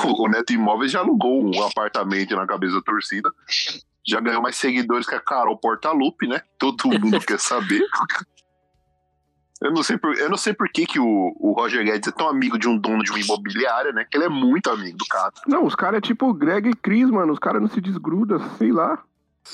O Neto Imóveis já alugou um apartamento na cabeça da torcida. Já ganhou mais seguidores que a Carol Portalupe, né? Todo mundo quer saber. Eu não sei por, eu não sei por que, que o, o Roger Guedes é tão amigo de um dono de uma imobiliária, né? Que ele é muito amigo do cara. Não, os caras é tipo o Greg e Chris, mano. Os caras não se desgrudam, sei lá.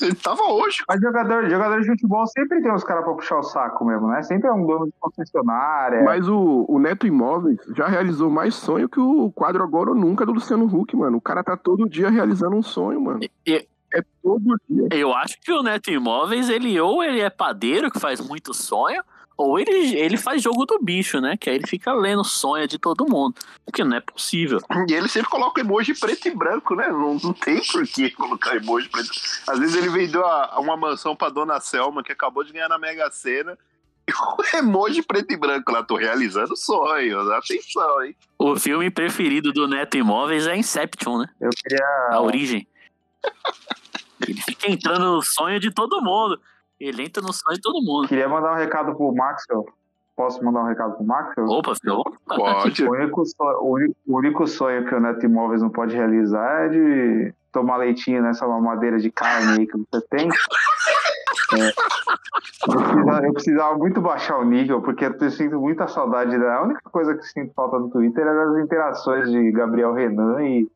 Ele tava hoje. Mas jogador, jogador de futebol sempre tem uns caras pra puxar o saco mesmo, né? Sempre é um dono de concessionária. Mas o, o Neto Imóveis já realizou mais sonho que o quadro Agora ou Nunca do Luciano Huck, mano. O cara tá todo dia realizando um sonho, mano. E... É todo dia. Eu acho que o Neto Imóveis, ele ou ele é padeiro, que faz muito sonho, ou ele, ele faz jogo do bicho, né? Que aí ele fica lendo sonho de todo mundo. Porque não é possível. E ele sempre coloca emoji preto e branco, né? Não, não tem por que colocar emoji preto. Às vezes ele vendeu a, uma mansão pra dona Selma, que acabou de ganhar na Mega Sena. O emoji preto e branco lá, tô realizando sonhos, atenção, hein? O filme preferido do Neto Imóveis é Inception, né? Eu queria... A origem. Ele fica entrando no sonho de todo mundo. Ele entra no sonho de todo mundo. Queria mandar um recado pro Maxwell. Posso mandar um recado pro Maxwell? Opa, filho. Pode. O único, sonho, o único sonho que o Neto Imóveis não pode realizar é de tomar leitinho nessa mamadeira de carne aí que você tem. É. Eu, precisava, eu precisava muito baixar o nível, porque eu sinto muita saudade. A única coisa que sinto falta no Twitter era as interações de Gabriel Renan e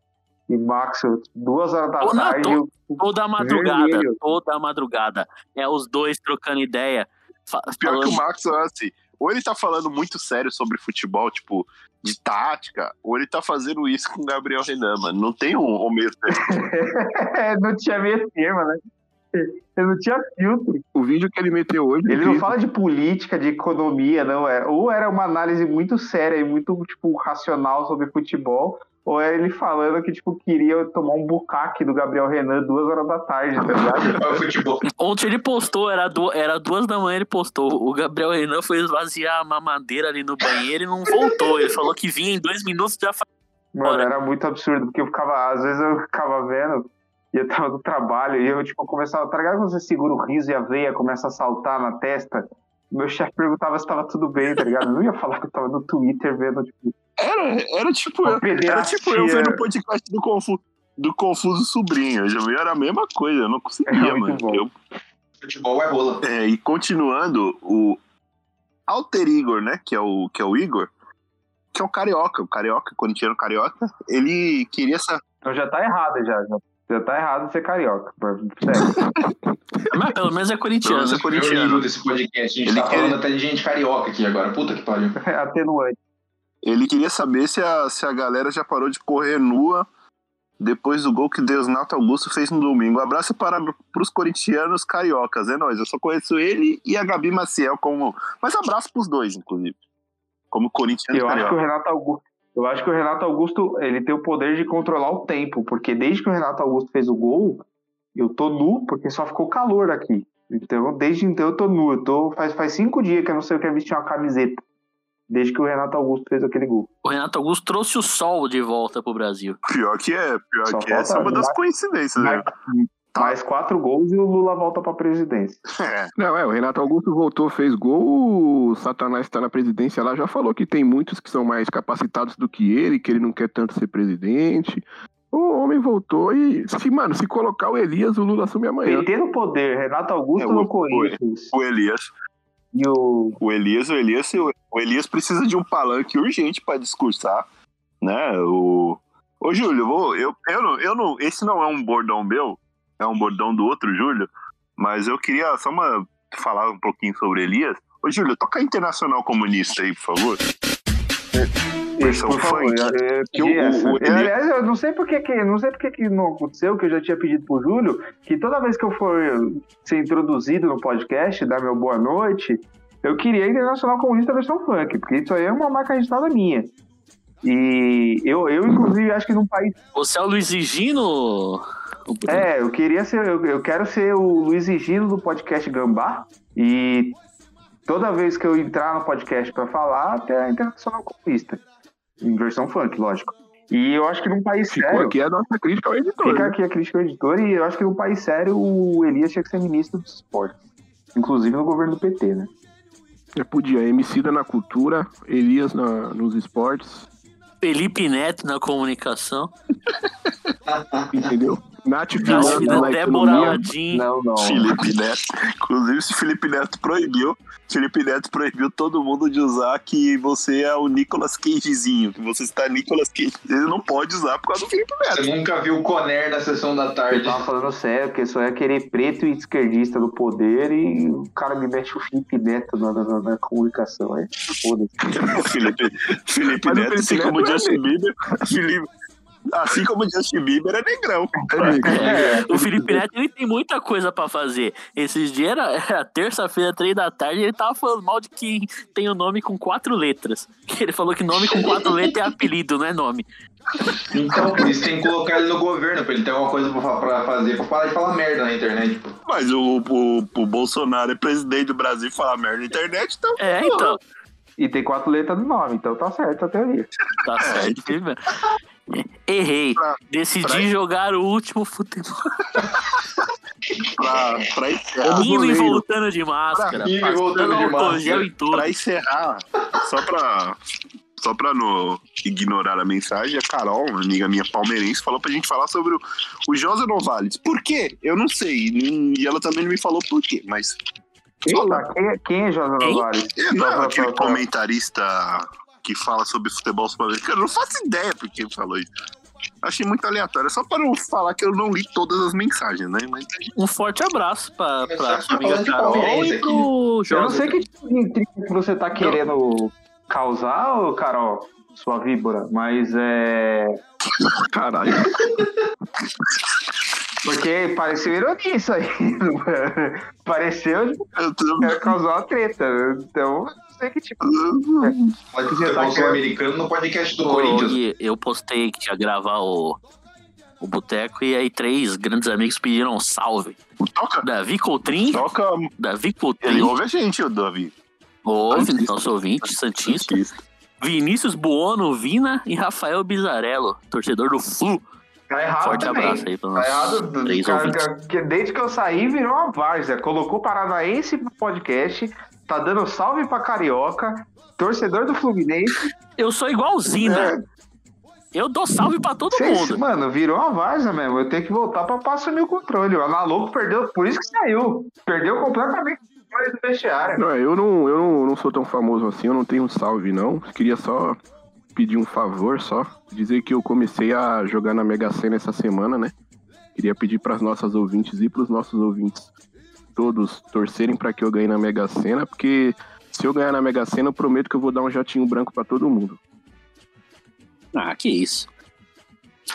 E Max, duas horas da tarde. To, toda madrugada, vermelho. toda madrugada. É os dois trocando ideia. Fa- Pior falando... que o Max, assim, ou ele tá falando muito sério sobre futebol, tipo, de tática, ou ele tá fazendo isso com o Gabriel Renan, mano. Não tem um, um meio termo. Não tinha meio termo, né? Ele não tinha filtro. O vídeo que ele meteu hoje. Ele não fala de política, de economia, não. É. Ou era uma análise muito séria e muito, tipo, racional sobre futebol. Ou é ele falando que, tipo, queria tomar um bucaque do Gabriel Renan duas horas da tarde, tá ligado? Ontem ele postou, era, do, era duas da manhã ele postou. O Gabriel Renan foi esvaziar a mamadeira ali no banheiro e não voltou. Ele falou que vinha em dois minutos e já fazia. Mano, era muito absurdo, porque eu ficava, às vezes eu ficava vendo, E eu tava do trabalho e eu, tipo, começava... Tá ligado quando você segura o riso e a veia começa a saltar na testa? Meu chefe perguntava se tava tudo bem, tá ligado? Eu não ia falar que eu tava no Twitter vendo, tipo... Era, era tipo eu, era tipo eu vendo o podcast do Confuso, do Confuso Sobrinho. Eu já vi, era a mesma coisa, eu não conseguia, mano. Eu... Futebol é rola. É, e continuando, o Alter Igor, né, que é o, que é o Igor, que é um carioca, o carioca, quando tinha um carioca, ele queria essa... Então já tá errado, já, já. Já tá errado ser carioca. Mas pelo menos é corintiano. É corintiano. Desse podcast. A gente ele tá falando quer... até de gente carioca aqui agora. Puta que pariu. É atenuante. Ele queria saber se a, se a galera já parou de correr nua depois do gol que Deusnato Augusto fez no domingo. Um abraço para os corintianos cariocas. É nóis. Eu só conheço ele e a Gabi Maciel como... Mas abraço pros dois, inclusive. Como corintiano carioca. Eu acho que o Renato Augusto... Eu acho que o Renato Augusto, ele tem o poder de controlar o tempo, porque desde que o Renato Augusto fez o gol, eu tô nu, porque só ficou calor aqui. Então, desde então eu tô nu. Eu tô, faz, faz cinco dias que eu não sei o que é vestir uma camiseta, desde que o Renato Augusto fez aquele gol. O Renato Augusto trouxe o sol de volta pro Brasil. Pior que é, pior só que é. Essa é uma das coincidências, né? Tá. Mais quatro gols e o Lula volta pra presidência. É. Não, é, o Renato Augusto voltou, fez gol, o Satanás tá na presidência lá, já falou que tem muitos que são mais capacitados do que ele, que ele não quer tanto ser presidente. O homem voltou e, se, mano, se colocar o Elias, o Lula assume amanhã. Ele tem o poder, Renato Augusto é, no Corinthians. O Elias. E o... O Elias, o Elias, o Elias precisa de um palanque urgente pra discursar, né, o... Ô, Júlio, eu vou... Eu, eu, não, eu não... Esse não é um bordão meu, é um bordão do outro Júlio, mas eu queria só uma, falar um pouquinho sobre Elias. Ô, Júlio, toca Internacional Comunista aí, por favor. Versão funk. Aliás, eu não sei porque que não, sei porque que não aconteceu, que eu já tinha pedido pro Júlio, que toda vez que eu for ser introduzido no podcast, dar meu boa noite, eu queria Internacional Comunista versão funk, porque isso aí é uma marca registrada minha. E eu, eu inclusive, acho que num país... Você é o Luiz Egino... É, eu queria ser, eu, eu quero ser o Luiz Egino do podcast Gambá, e toda vez que eu entrar no podcast pra falar, até a Internacional Comunista, em versão funk, lógico. E eu acho que num país Ficou sério... aqui a nossa crítica ao editor. Fica né? aqui a crítica ao editor, e eu acho que num país sério o Elias tinha que ser ministro do esporte, inclusive no governo do P T, né? Eu podia, Emicida na cultura, Elias na, nos esportes... Felipe Neto na comunicação. Entendeu? Nath Filano na até economia. Não, não. Felipe Neto. Inclusive, se Felipe Neto proibiu, Felipe Neto proibiu todo mundo de usar que você é o Nicolas Cagezinho, que você está Nicolas Cage. Ele não pode usar por causa do Felipe Neto. Você nunca viu o Conner na sessão da tarde. Eu tava falando sério, porque só ia querer preto e esquerdista do poder e o cara me mete o Felipe Neto na, na, na comunicação. É foda-se. Felipe, Felipe Neto, assim como Justin Bieber, Felipe... Assim como o Justin Bieber é negrão. É, o Felipe Neto, ele tem muita coisa pra fazer. Esses dias era, era terça-feira, três da tarde, ele tava falando mal de quem tem o um nome com quatro letras. Ele falou que nome com quatro letras é apelido, não é nome. Então, eles têm que colocar ele no governo pra ele ter alguma coisa pra, pra fazer, pra parar de falar merda na internet. Pô. Mas o, o, o Bolsonaro é presidente do Brasil e falar merda na internet, então... É, então... E tem quatro letras no nome, então tá certo a teoria. Tá certo, velho. Errei. Pra, Decidi pra jogar o último futebol. pra, pra encerrar. Indo e voltando de máscara. Indo e voltando de máscara. Pra encerrar, só pra, só pra não ignorar a mensagem, a Carol, uma amiga minha palmeirense, falou pra gente falar sobre o, o José Novales. Por quê? Eu não sei. E ela também não me falou por quê, mas... Eita, quem, é, quem é José Novales? Não, aquele comentarista... que fala sobre futebol sul-americano. Eu não faço ideia porque ele falou isso. Achei muito aleatório. Só para não falar que eu não li todas as mensagens, né? Mas... Um forte abraço para a sua amiga Carol e pro... Eu não sei que intriga que você tá querendo não. causar, Carol, sua víbora, mas é... Caralho. Porque pareceu ironia isso aí. Pareceu tô... quero causar uma treta. Então... que tipo... Pode ser o americano no podcast do Corinthians. Eu postei que ia gravar o, o Boteco e aí três grandes amigos pediram um salve. Toca. Davi Coutrin. Toca. Davi Coutrin. Ele ouve a gente, o Davi. Ouve, Santista. Nosso ouvinte, Santista. Santista. Vinícius Buono Vina e Rafael Bizarello, torcedor do Flu. Tá errado. Forte também. Abraço aí para tá três cara, que, desde que eu saí, virou uma várzea. Colocou paranaense pro podcast. Tá dando salve pra carioca. Torcedor do Fluminense. Eu sou igualzinho, é. né? Eu dou salve pra todo Cês, mundo. Mano, virou uma várzea mesmo. Eu tenho que voltar pra, pra assumir o controle. O Analouco perdeu, por isso que saiu. Perdeu completamente o controle do vestiário. Não, eu não, eu não, não sou tão famoso assim. Eu não tenho um salve, não. Queria só pedir um favor só, dizer que eu comecei a jogar na Mega Sena essa semana, né? Queria pedir para as nossas ouvintes e para os nossos ouvintes todos torcerem para que eu ganhe na Mega Sena, porque se eu ganhar na Mega Sena, eu prometo que eu vou dar um jatinho branco para todo mundo. Ah, que isso.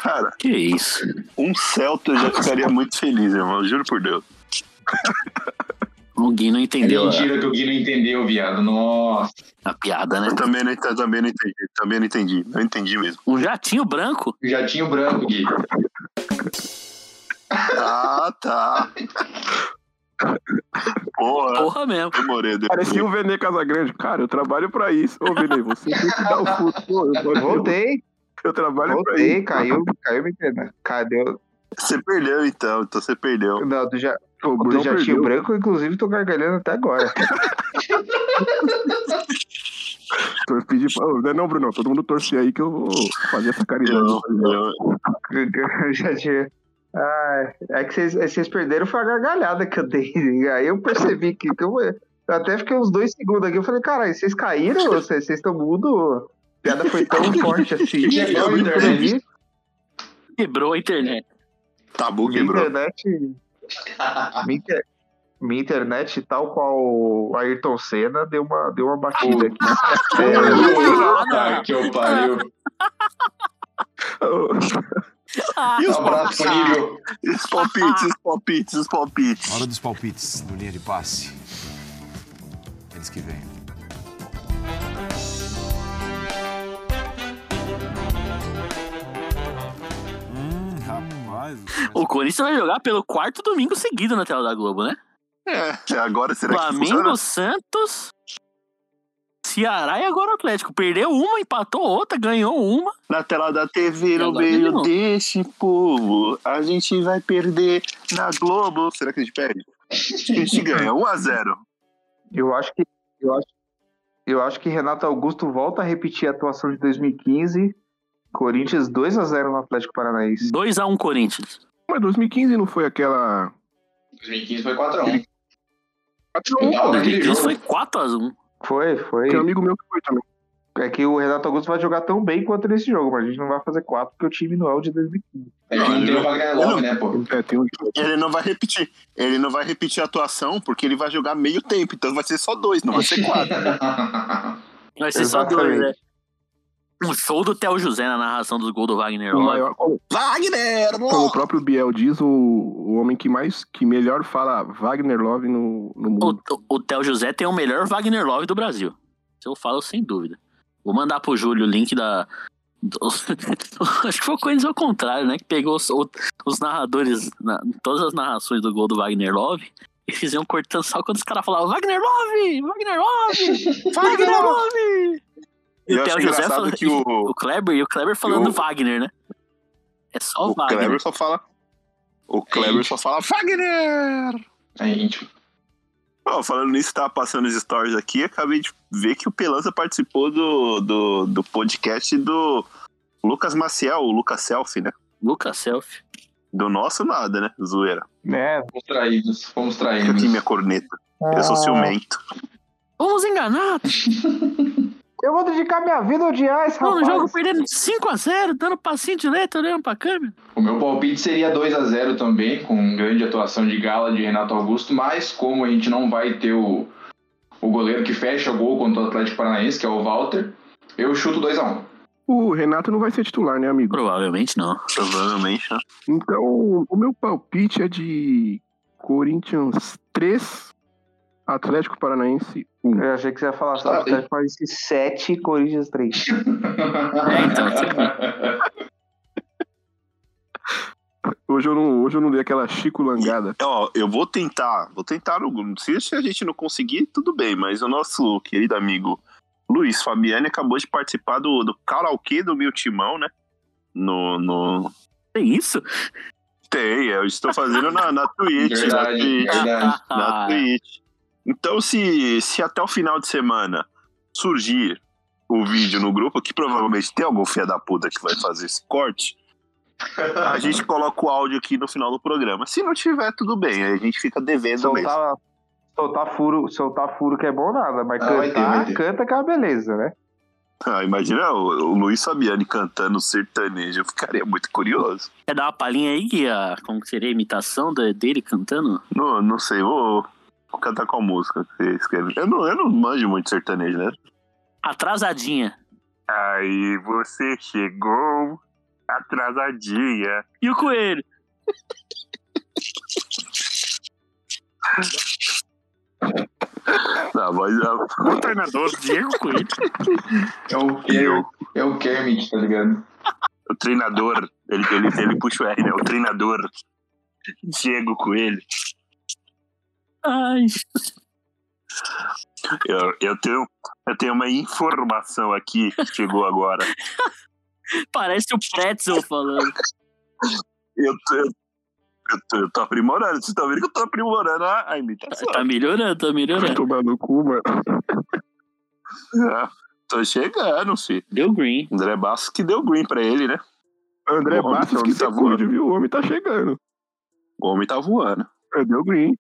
Cara, que isso. Um Celta eu já ficaria muito feliz, irmão, juro por Deus. O Gui não entendeu. É mentira que o Gui não entendeu, viado. Nossa. A piada, né? Eu também não, também não entendi. Também não entendi. Não entendi mesmo. Um jatinho branco? Um jatinho branco, Gui. Ah, tá. Porra. Porra mesmo. Demorei, demorei. Parecia o Vene Casagrande. Cara, eu trabalho pra isso. Ô, Vene, você tem que dar o futuro. Eu voltei. Eu trabalho voltei, pra isso. Voltei, caiu. Caiu, me entendeu. Cadê? Você perdeu, então. Então você perdeu. Não, tu já... O do jatinho branco, inclusive, tô gargalhando até agora. Pedi pra... Não, Bruno, todo mundo torce aí que eu vou fazer essa caridade. Eu... Ah, é que vocês perderam foi a gargalhada que eu dei. Aí eu percebi que... que eu... eu até fiquei uns dois segundos aqui. Eu falei, caralho, vocês caíram? Vocês estão mudo? A piada foi tão forte assim. Quebrou a internet. Quebrou a internet. Tabu quebrou. A internet... Minha, inter... Minha internet, tal qual o Ayrton Senna, deu uma, deu uma batida aqui. É, que eu pariu. E os palpites? Os palpites, os palpites, os palpites. Hora dos palpites, do linha de passe. Eles que vêm. O Corinthians vai jogar pelo quarto domingo seguido na tela da Globo, né? É, agora será Flamengo, que Flamengo, Santos, Ceará e agora o Atlético. Perdeu uma, empatou outra, ganhou uma. Na tela da T V, no meio deste povo, a gente vai perder na Globo. Será que a gente perde? A gente ganha, um a zero. Eu acho que, eu acho, eu acho que Renato Augusto volta a repetir a atuação de dois mil e quinze... Corinthians dois a zero no Atlético Paranaense. dois a um Corinthians. Mas dois mil e quinze não foi aquela... dois mil e quinze foi quatro a um. quatro a um, dois mil e quinze foi quatro a um. Foi, foi. Tem um amigo meu que foi também. É que o Renato Augusto vai jogar tão bem quanto nesse jogo, mas a gente não vai fazer quatro porque o time não é o de dois mil e quinze. É que não deu pra ganhar logo, né, pô? É, tem um... Ele não vai repetir. Ele não vai repetir a atuação porque ele vai jogar meio tempo, então vai ser só dois, não vai ser quatro. Vai ser só dois, né? Um show do Theo José na narração dos gols do Wagner. O maior, como, Wagner Love! Como o próprio Biel diz, o, o homem que mais que melhor fala Wagner Love no, no mundo. O, o, o Theo José tem o melhor Wagner Love do Brasil. Se eu falo, sem dúvida. Vou mandar pro Júlio o link da... Do, acho que foi o Corinthians ao contrário, né? Que pegou os, o, os narradores, na, todas as narrações do gol do Wagner Love e fizeram cortando só quando os caras falavam Wagner Love! Wagner Love! Wagner Love! E o Theo José falando que o... o Kleber e o Kleber falando o... Wagner, né? É só o Wagner. O Kleber só fala... O Kleber é só fala Wagner! É íntimo. Oh, falando nisso, tava passando os stories aqui, acabei de ver que o Pelanza participou do, do, do podcast do Lucas Maciel, o Lucas Selfie, né? Lucas Selfie. Do nosso nada, né? Zoeira. É, fomos traídos, fomos traídos. Eu tinha minha corneta. Ah. Eu sou ciumento. Fomos enganados. Eu vou dedicar minha vida a odiar esse rapaz. Não, jogo perdendo cinco a zero, dando passinho de letra, olhando pra câmera. O meu palpite seria dois a zero também, com grande atuação de gala de Renato Augusto, mas como a gente não vai ter o, o goleiro que fecha o gol contra o Atlético Paranaense, que é o Walter, eu chuto dois a um. O Renato não vai ser titular, né, amigo? Provavelmente não. Provavelmente não. Então, o meu palpite é de Corinthians três... Atlético Paranaense um. Eu achei que você ia falar só Atlético Paranaense sete, Corinthians três. É, então. Hoje eu não, hoje eu não dei aquela Chico Langada. E, ó, eu vou tentar, vou tentar. Se a gente não conseguir, tudo bem, mas o nosso querido amigo Luiz Fabiani acabou de participar do, do karaokê do meu timão, né? No, no, Tem isso? Tem, eu estou fazendo na, na Twitch. Verdade, na Twitch, verdade. Na Twitch. Então, se, se até o final de semana surgir o vídeo no grupo, que provavelmente tem algum filho da puta que vai fazer esse corte, a gente coloca o áudio aqui no final do programa. Se não tiver, tudo bem, a gente fica devendo soltar, mesmo. Soltar furo, soltar furo que é bom nada, mas ah, cantar, vai ter, vai ter. Canta que é uma beleza, né? Ah, imagina o, o Luiz Fabiani cantando sertanejo, eu ficaria muito curioso. Quer dar uma palhinha aí, Guia? Como que seria a imitação da, dele cantando? Não, não sei, vou, vou cantar com a música que você escreve. Eu não, eu não manjo muito sertanejo, né? Atrasadinha. Aí você chegou atrasadinha. E o coelho? Não, mas a... O treinador Diego Coelho é o Kermit, é o Kermit, tá ligado? O treinador, ele, ele, ele puxa o R, né? O treinador Diego Coelho. Ai. Eu, eu, tenho, eu tenho uma informação aqui que chegou agora. Parece o Pretzel falando. Eu tô. Eu tô, eu tô aprimorando, vocês estão vendo que eu tô aprimorando a, a imitação. Tá melhorando, tá melhorando. Vai tomar no cu, mano. Ah, tô chegando, filho. Deu green. André Bastos que deu green pra ele, né? André Bastos que tá voando, viu? O homem tá chegando. O homem tá voando. É, deu green.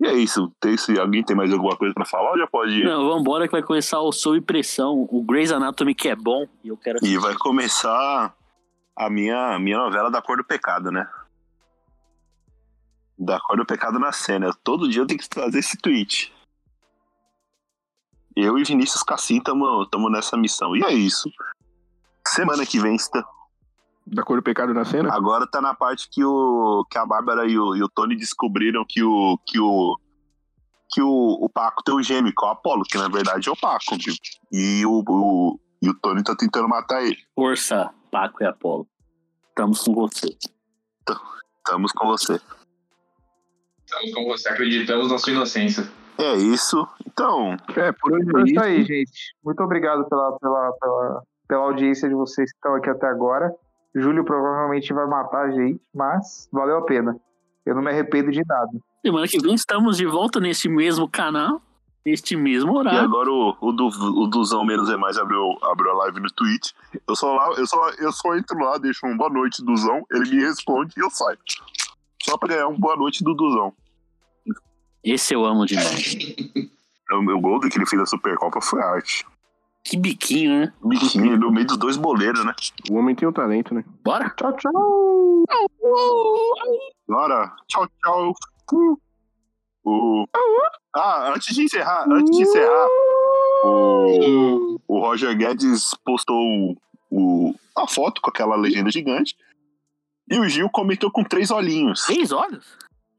E é isso. Tem, se alguém tem mais alguma coisa pra falar ou já pode ir? Não, vambora que vai começar o Sob Pressão, o Grey's Anatomy que é bom. E, eu quero... e vai começar a minha, minha novela da Cor do Pecado, né? Da Cor do Pecado na cena. Todo dia eu tenho que trazer esse tweet. Eu e Vinícius Cassim estamos nessa missão. E é isso. Semana que vem está... Da Cor do Pecado na cena? Agora tá na parte que, o, que a Bárbara e o, e o Tony descobriram que o... Que o, que o, o Paco tem um gêmeo, que é o Apolo, que na verdade é o Paco. Viu? E o, o, e o Tony tá tentando matar ele. Força, Paco e Apolo. Estamos com você. Estamos com você. Estamos com você, acreditamos na sua inocência. É isso. Então, é por hoje é isso aí, gente. Muito obrigado pela, pela, pela, pela audiência de vocês que estão aqui até agora. Júlio provavelmente vai matar a gente, mas valeu a pena. Eu não me arrependo de nada. Semana que vem estamos de volta neste mesmo canal, neste mesmo horário. E agora o, o, do, o Duzão Menos é Mais abriu, abriu a live no Twitch. Eu só, lá, eu, só, eu só entro lá, deixo um boa noite, Duzão. Ele me responde e eu saio. Só pra ganhar um boa noite do Duzão. Esse eu amo demais. O meu gol que ele fez na Supercopa foi arte. Que biquinho, né? Biquinho, no meio dos dois boleiros, né? O homem tem um talento, né? Bora? Tchau, tchau! Bora! Tchau, tchau! O... Ah, antes de encerrar, antes de encerrar, o, o Roger Guedes postou o... a foto com aquela legenda gigante. E o Gil comentou com três olhinhos. Três olhos?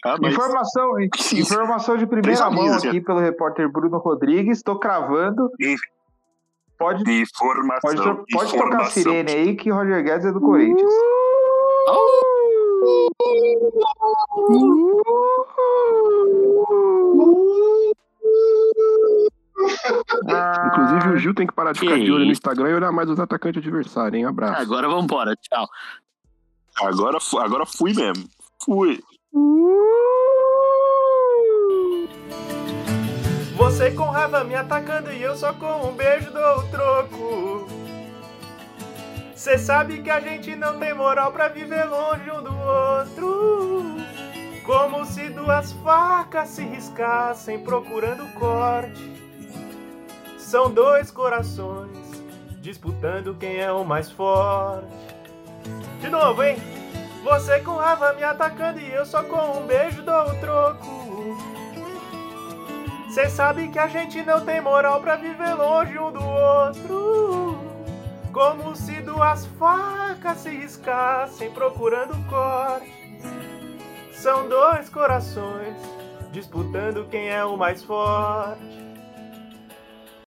Ah, mas... informação, informação de primeira mão aqui já. Pelo repórter Bruno Rodrigues. Tô cravando. De... Pode, informação, pode, pode informação. Tocar a sirene aí que Roger Guedes é do Corinthians. Inclusive o Gil tem que parar de ficar que de olho no Instagram e olhar mais os atacantes adversários, hein? Abraço. Agora vamos embora, tchau. Agora, agora fui mesmo. Fui. Você com raiva me atacando e eu só com um beijo dou o troco. Cê sabe que a gente não tem moral pra viver longe um do outro. Como se duas facas se riscassem procurando corte. São dois corações disputando quem é o mais forte. De novo, hein? Você com raiva me atacando e eu só com um beijo dou o troco. Cê sabe que a gente não tem moral pra viver longe um do outro. Como se duas facas se riscassem procurando corte. São dois corações disputando quem é o mais forte.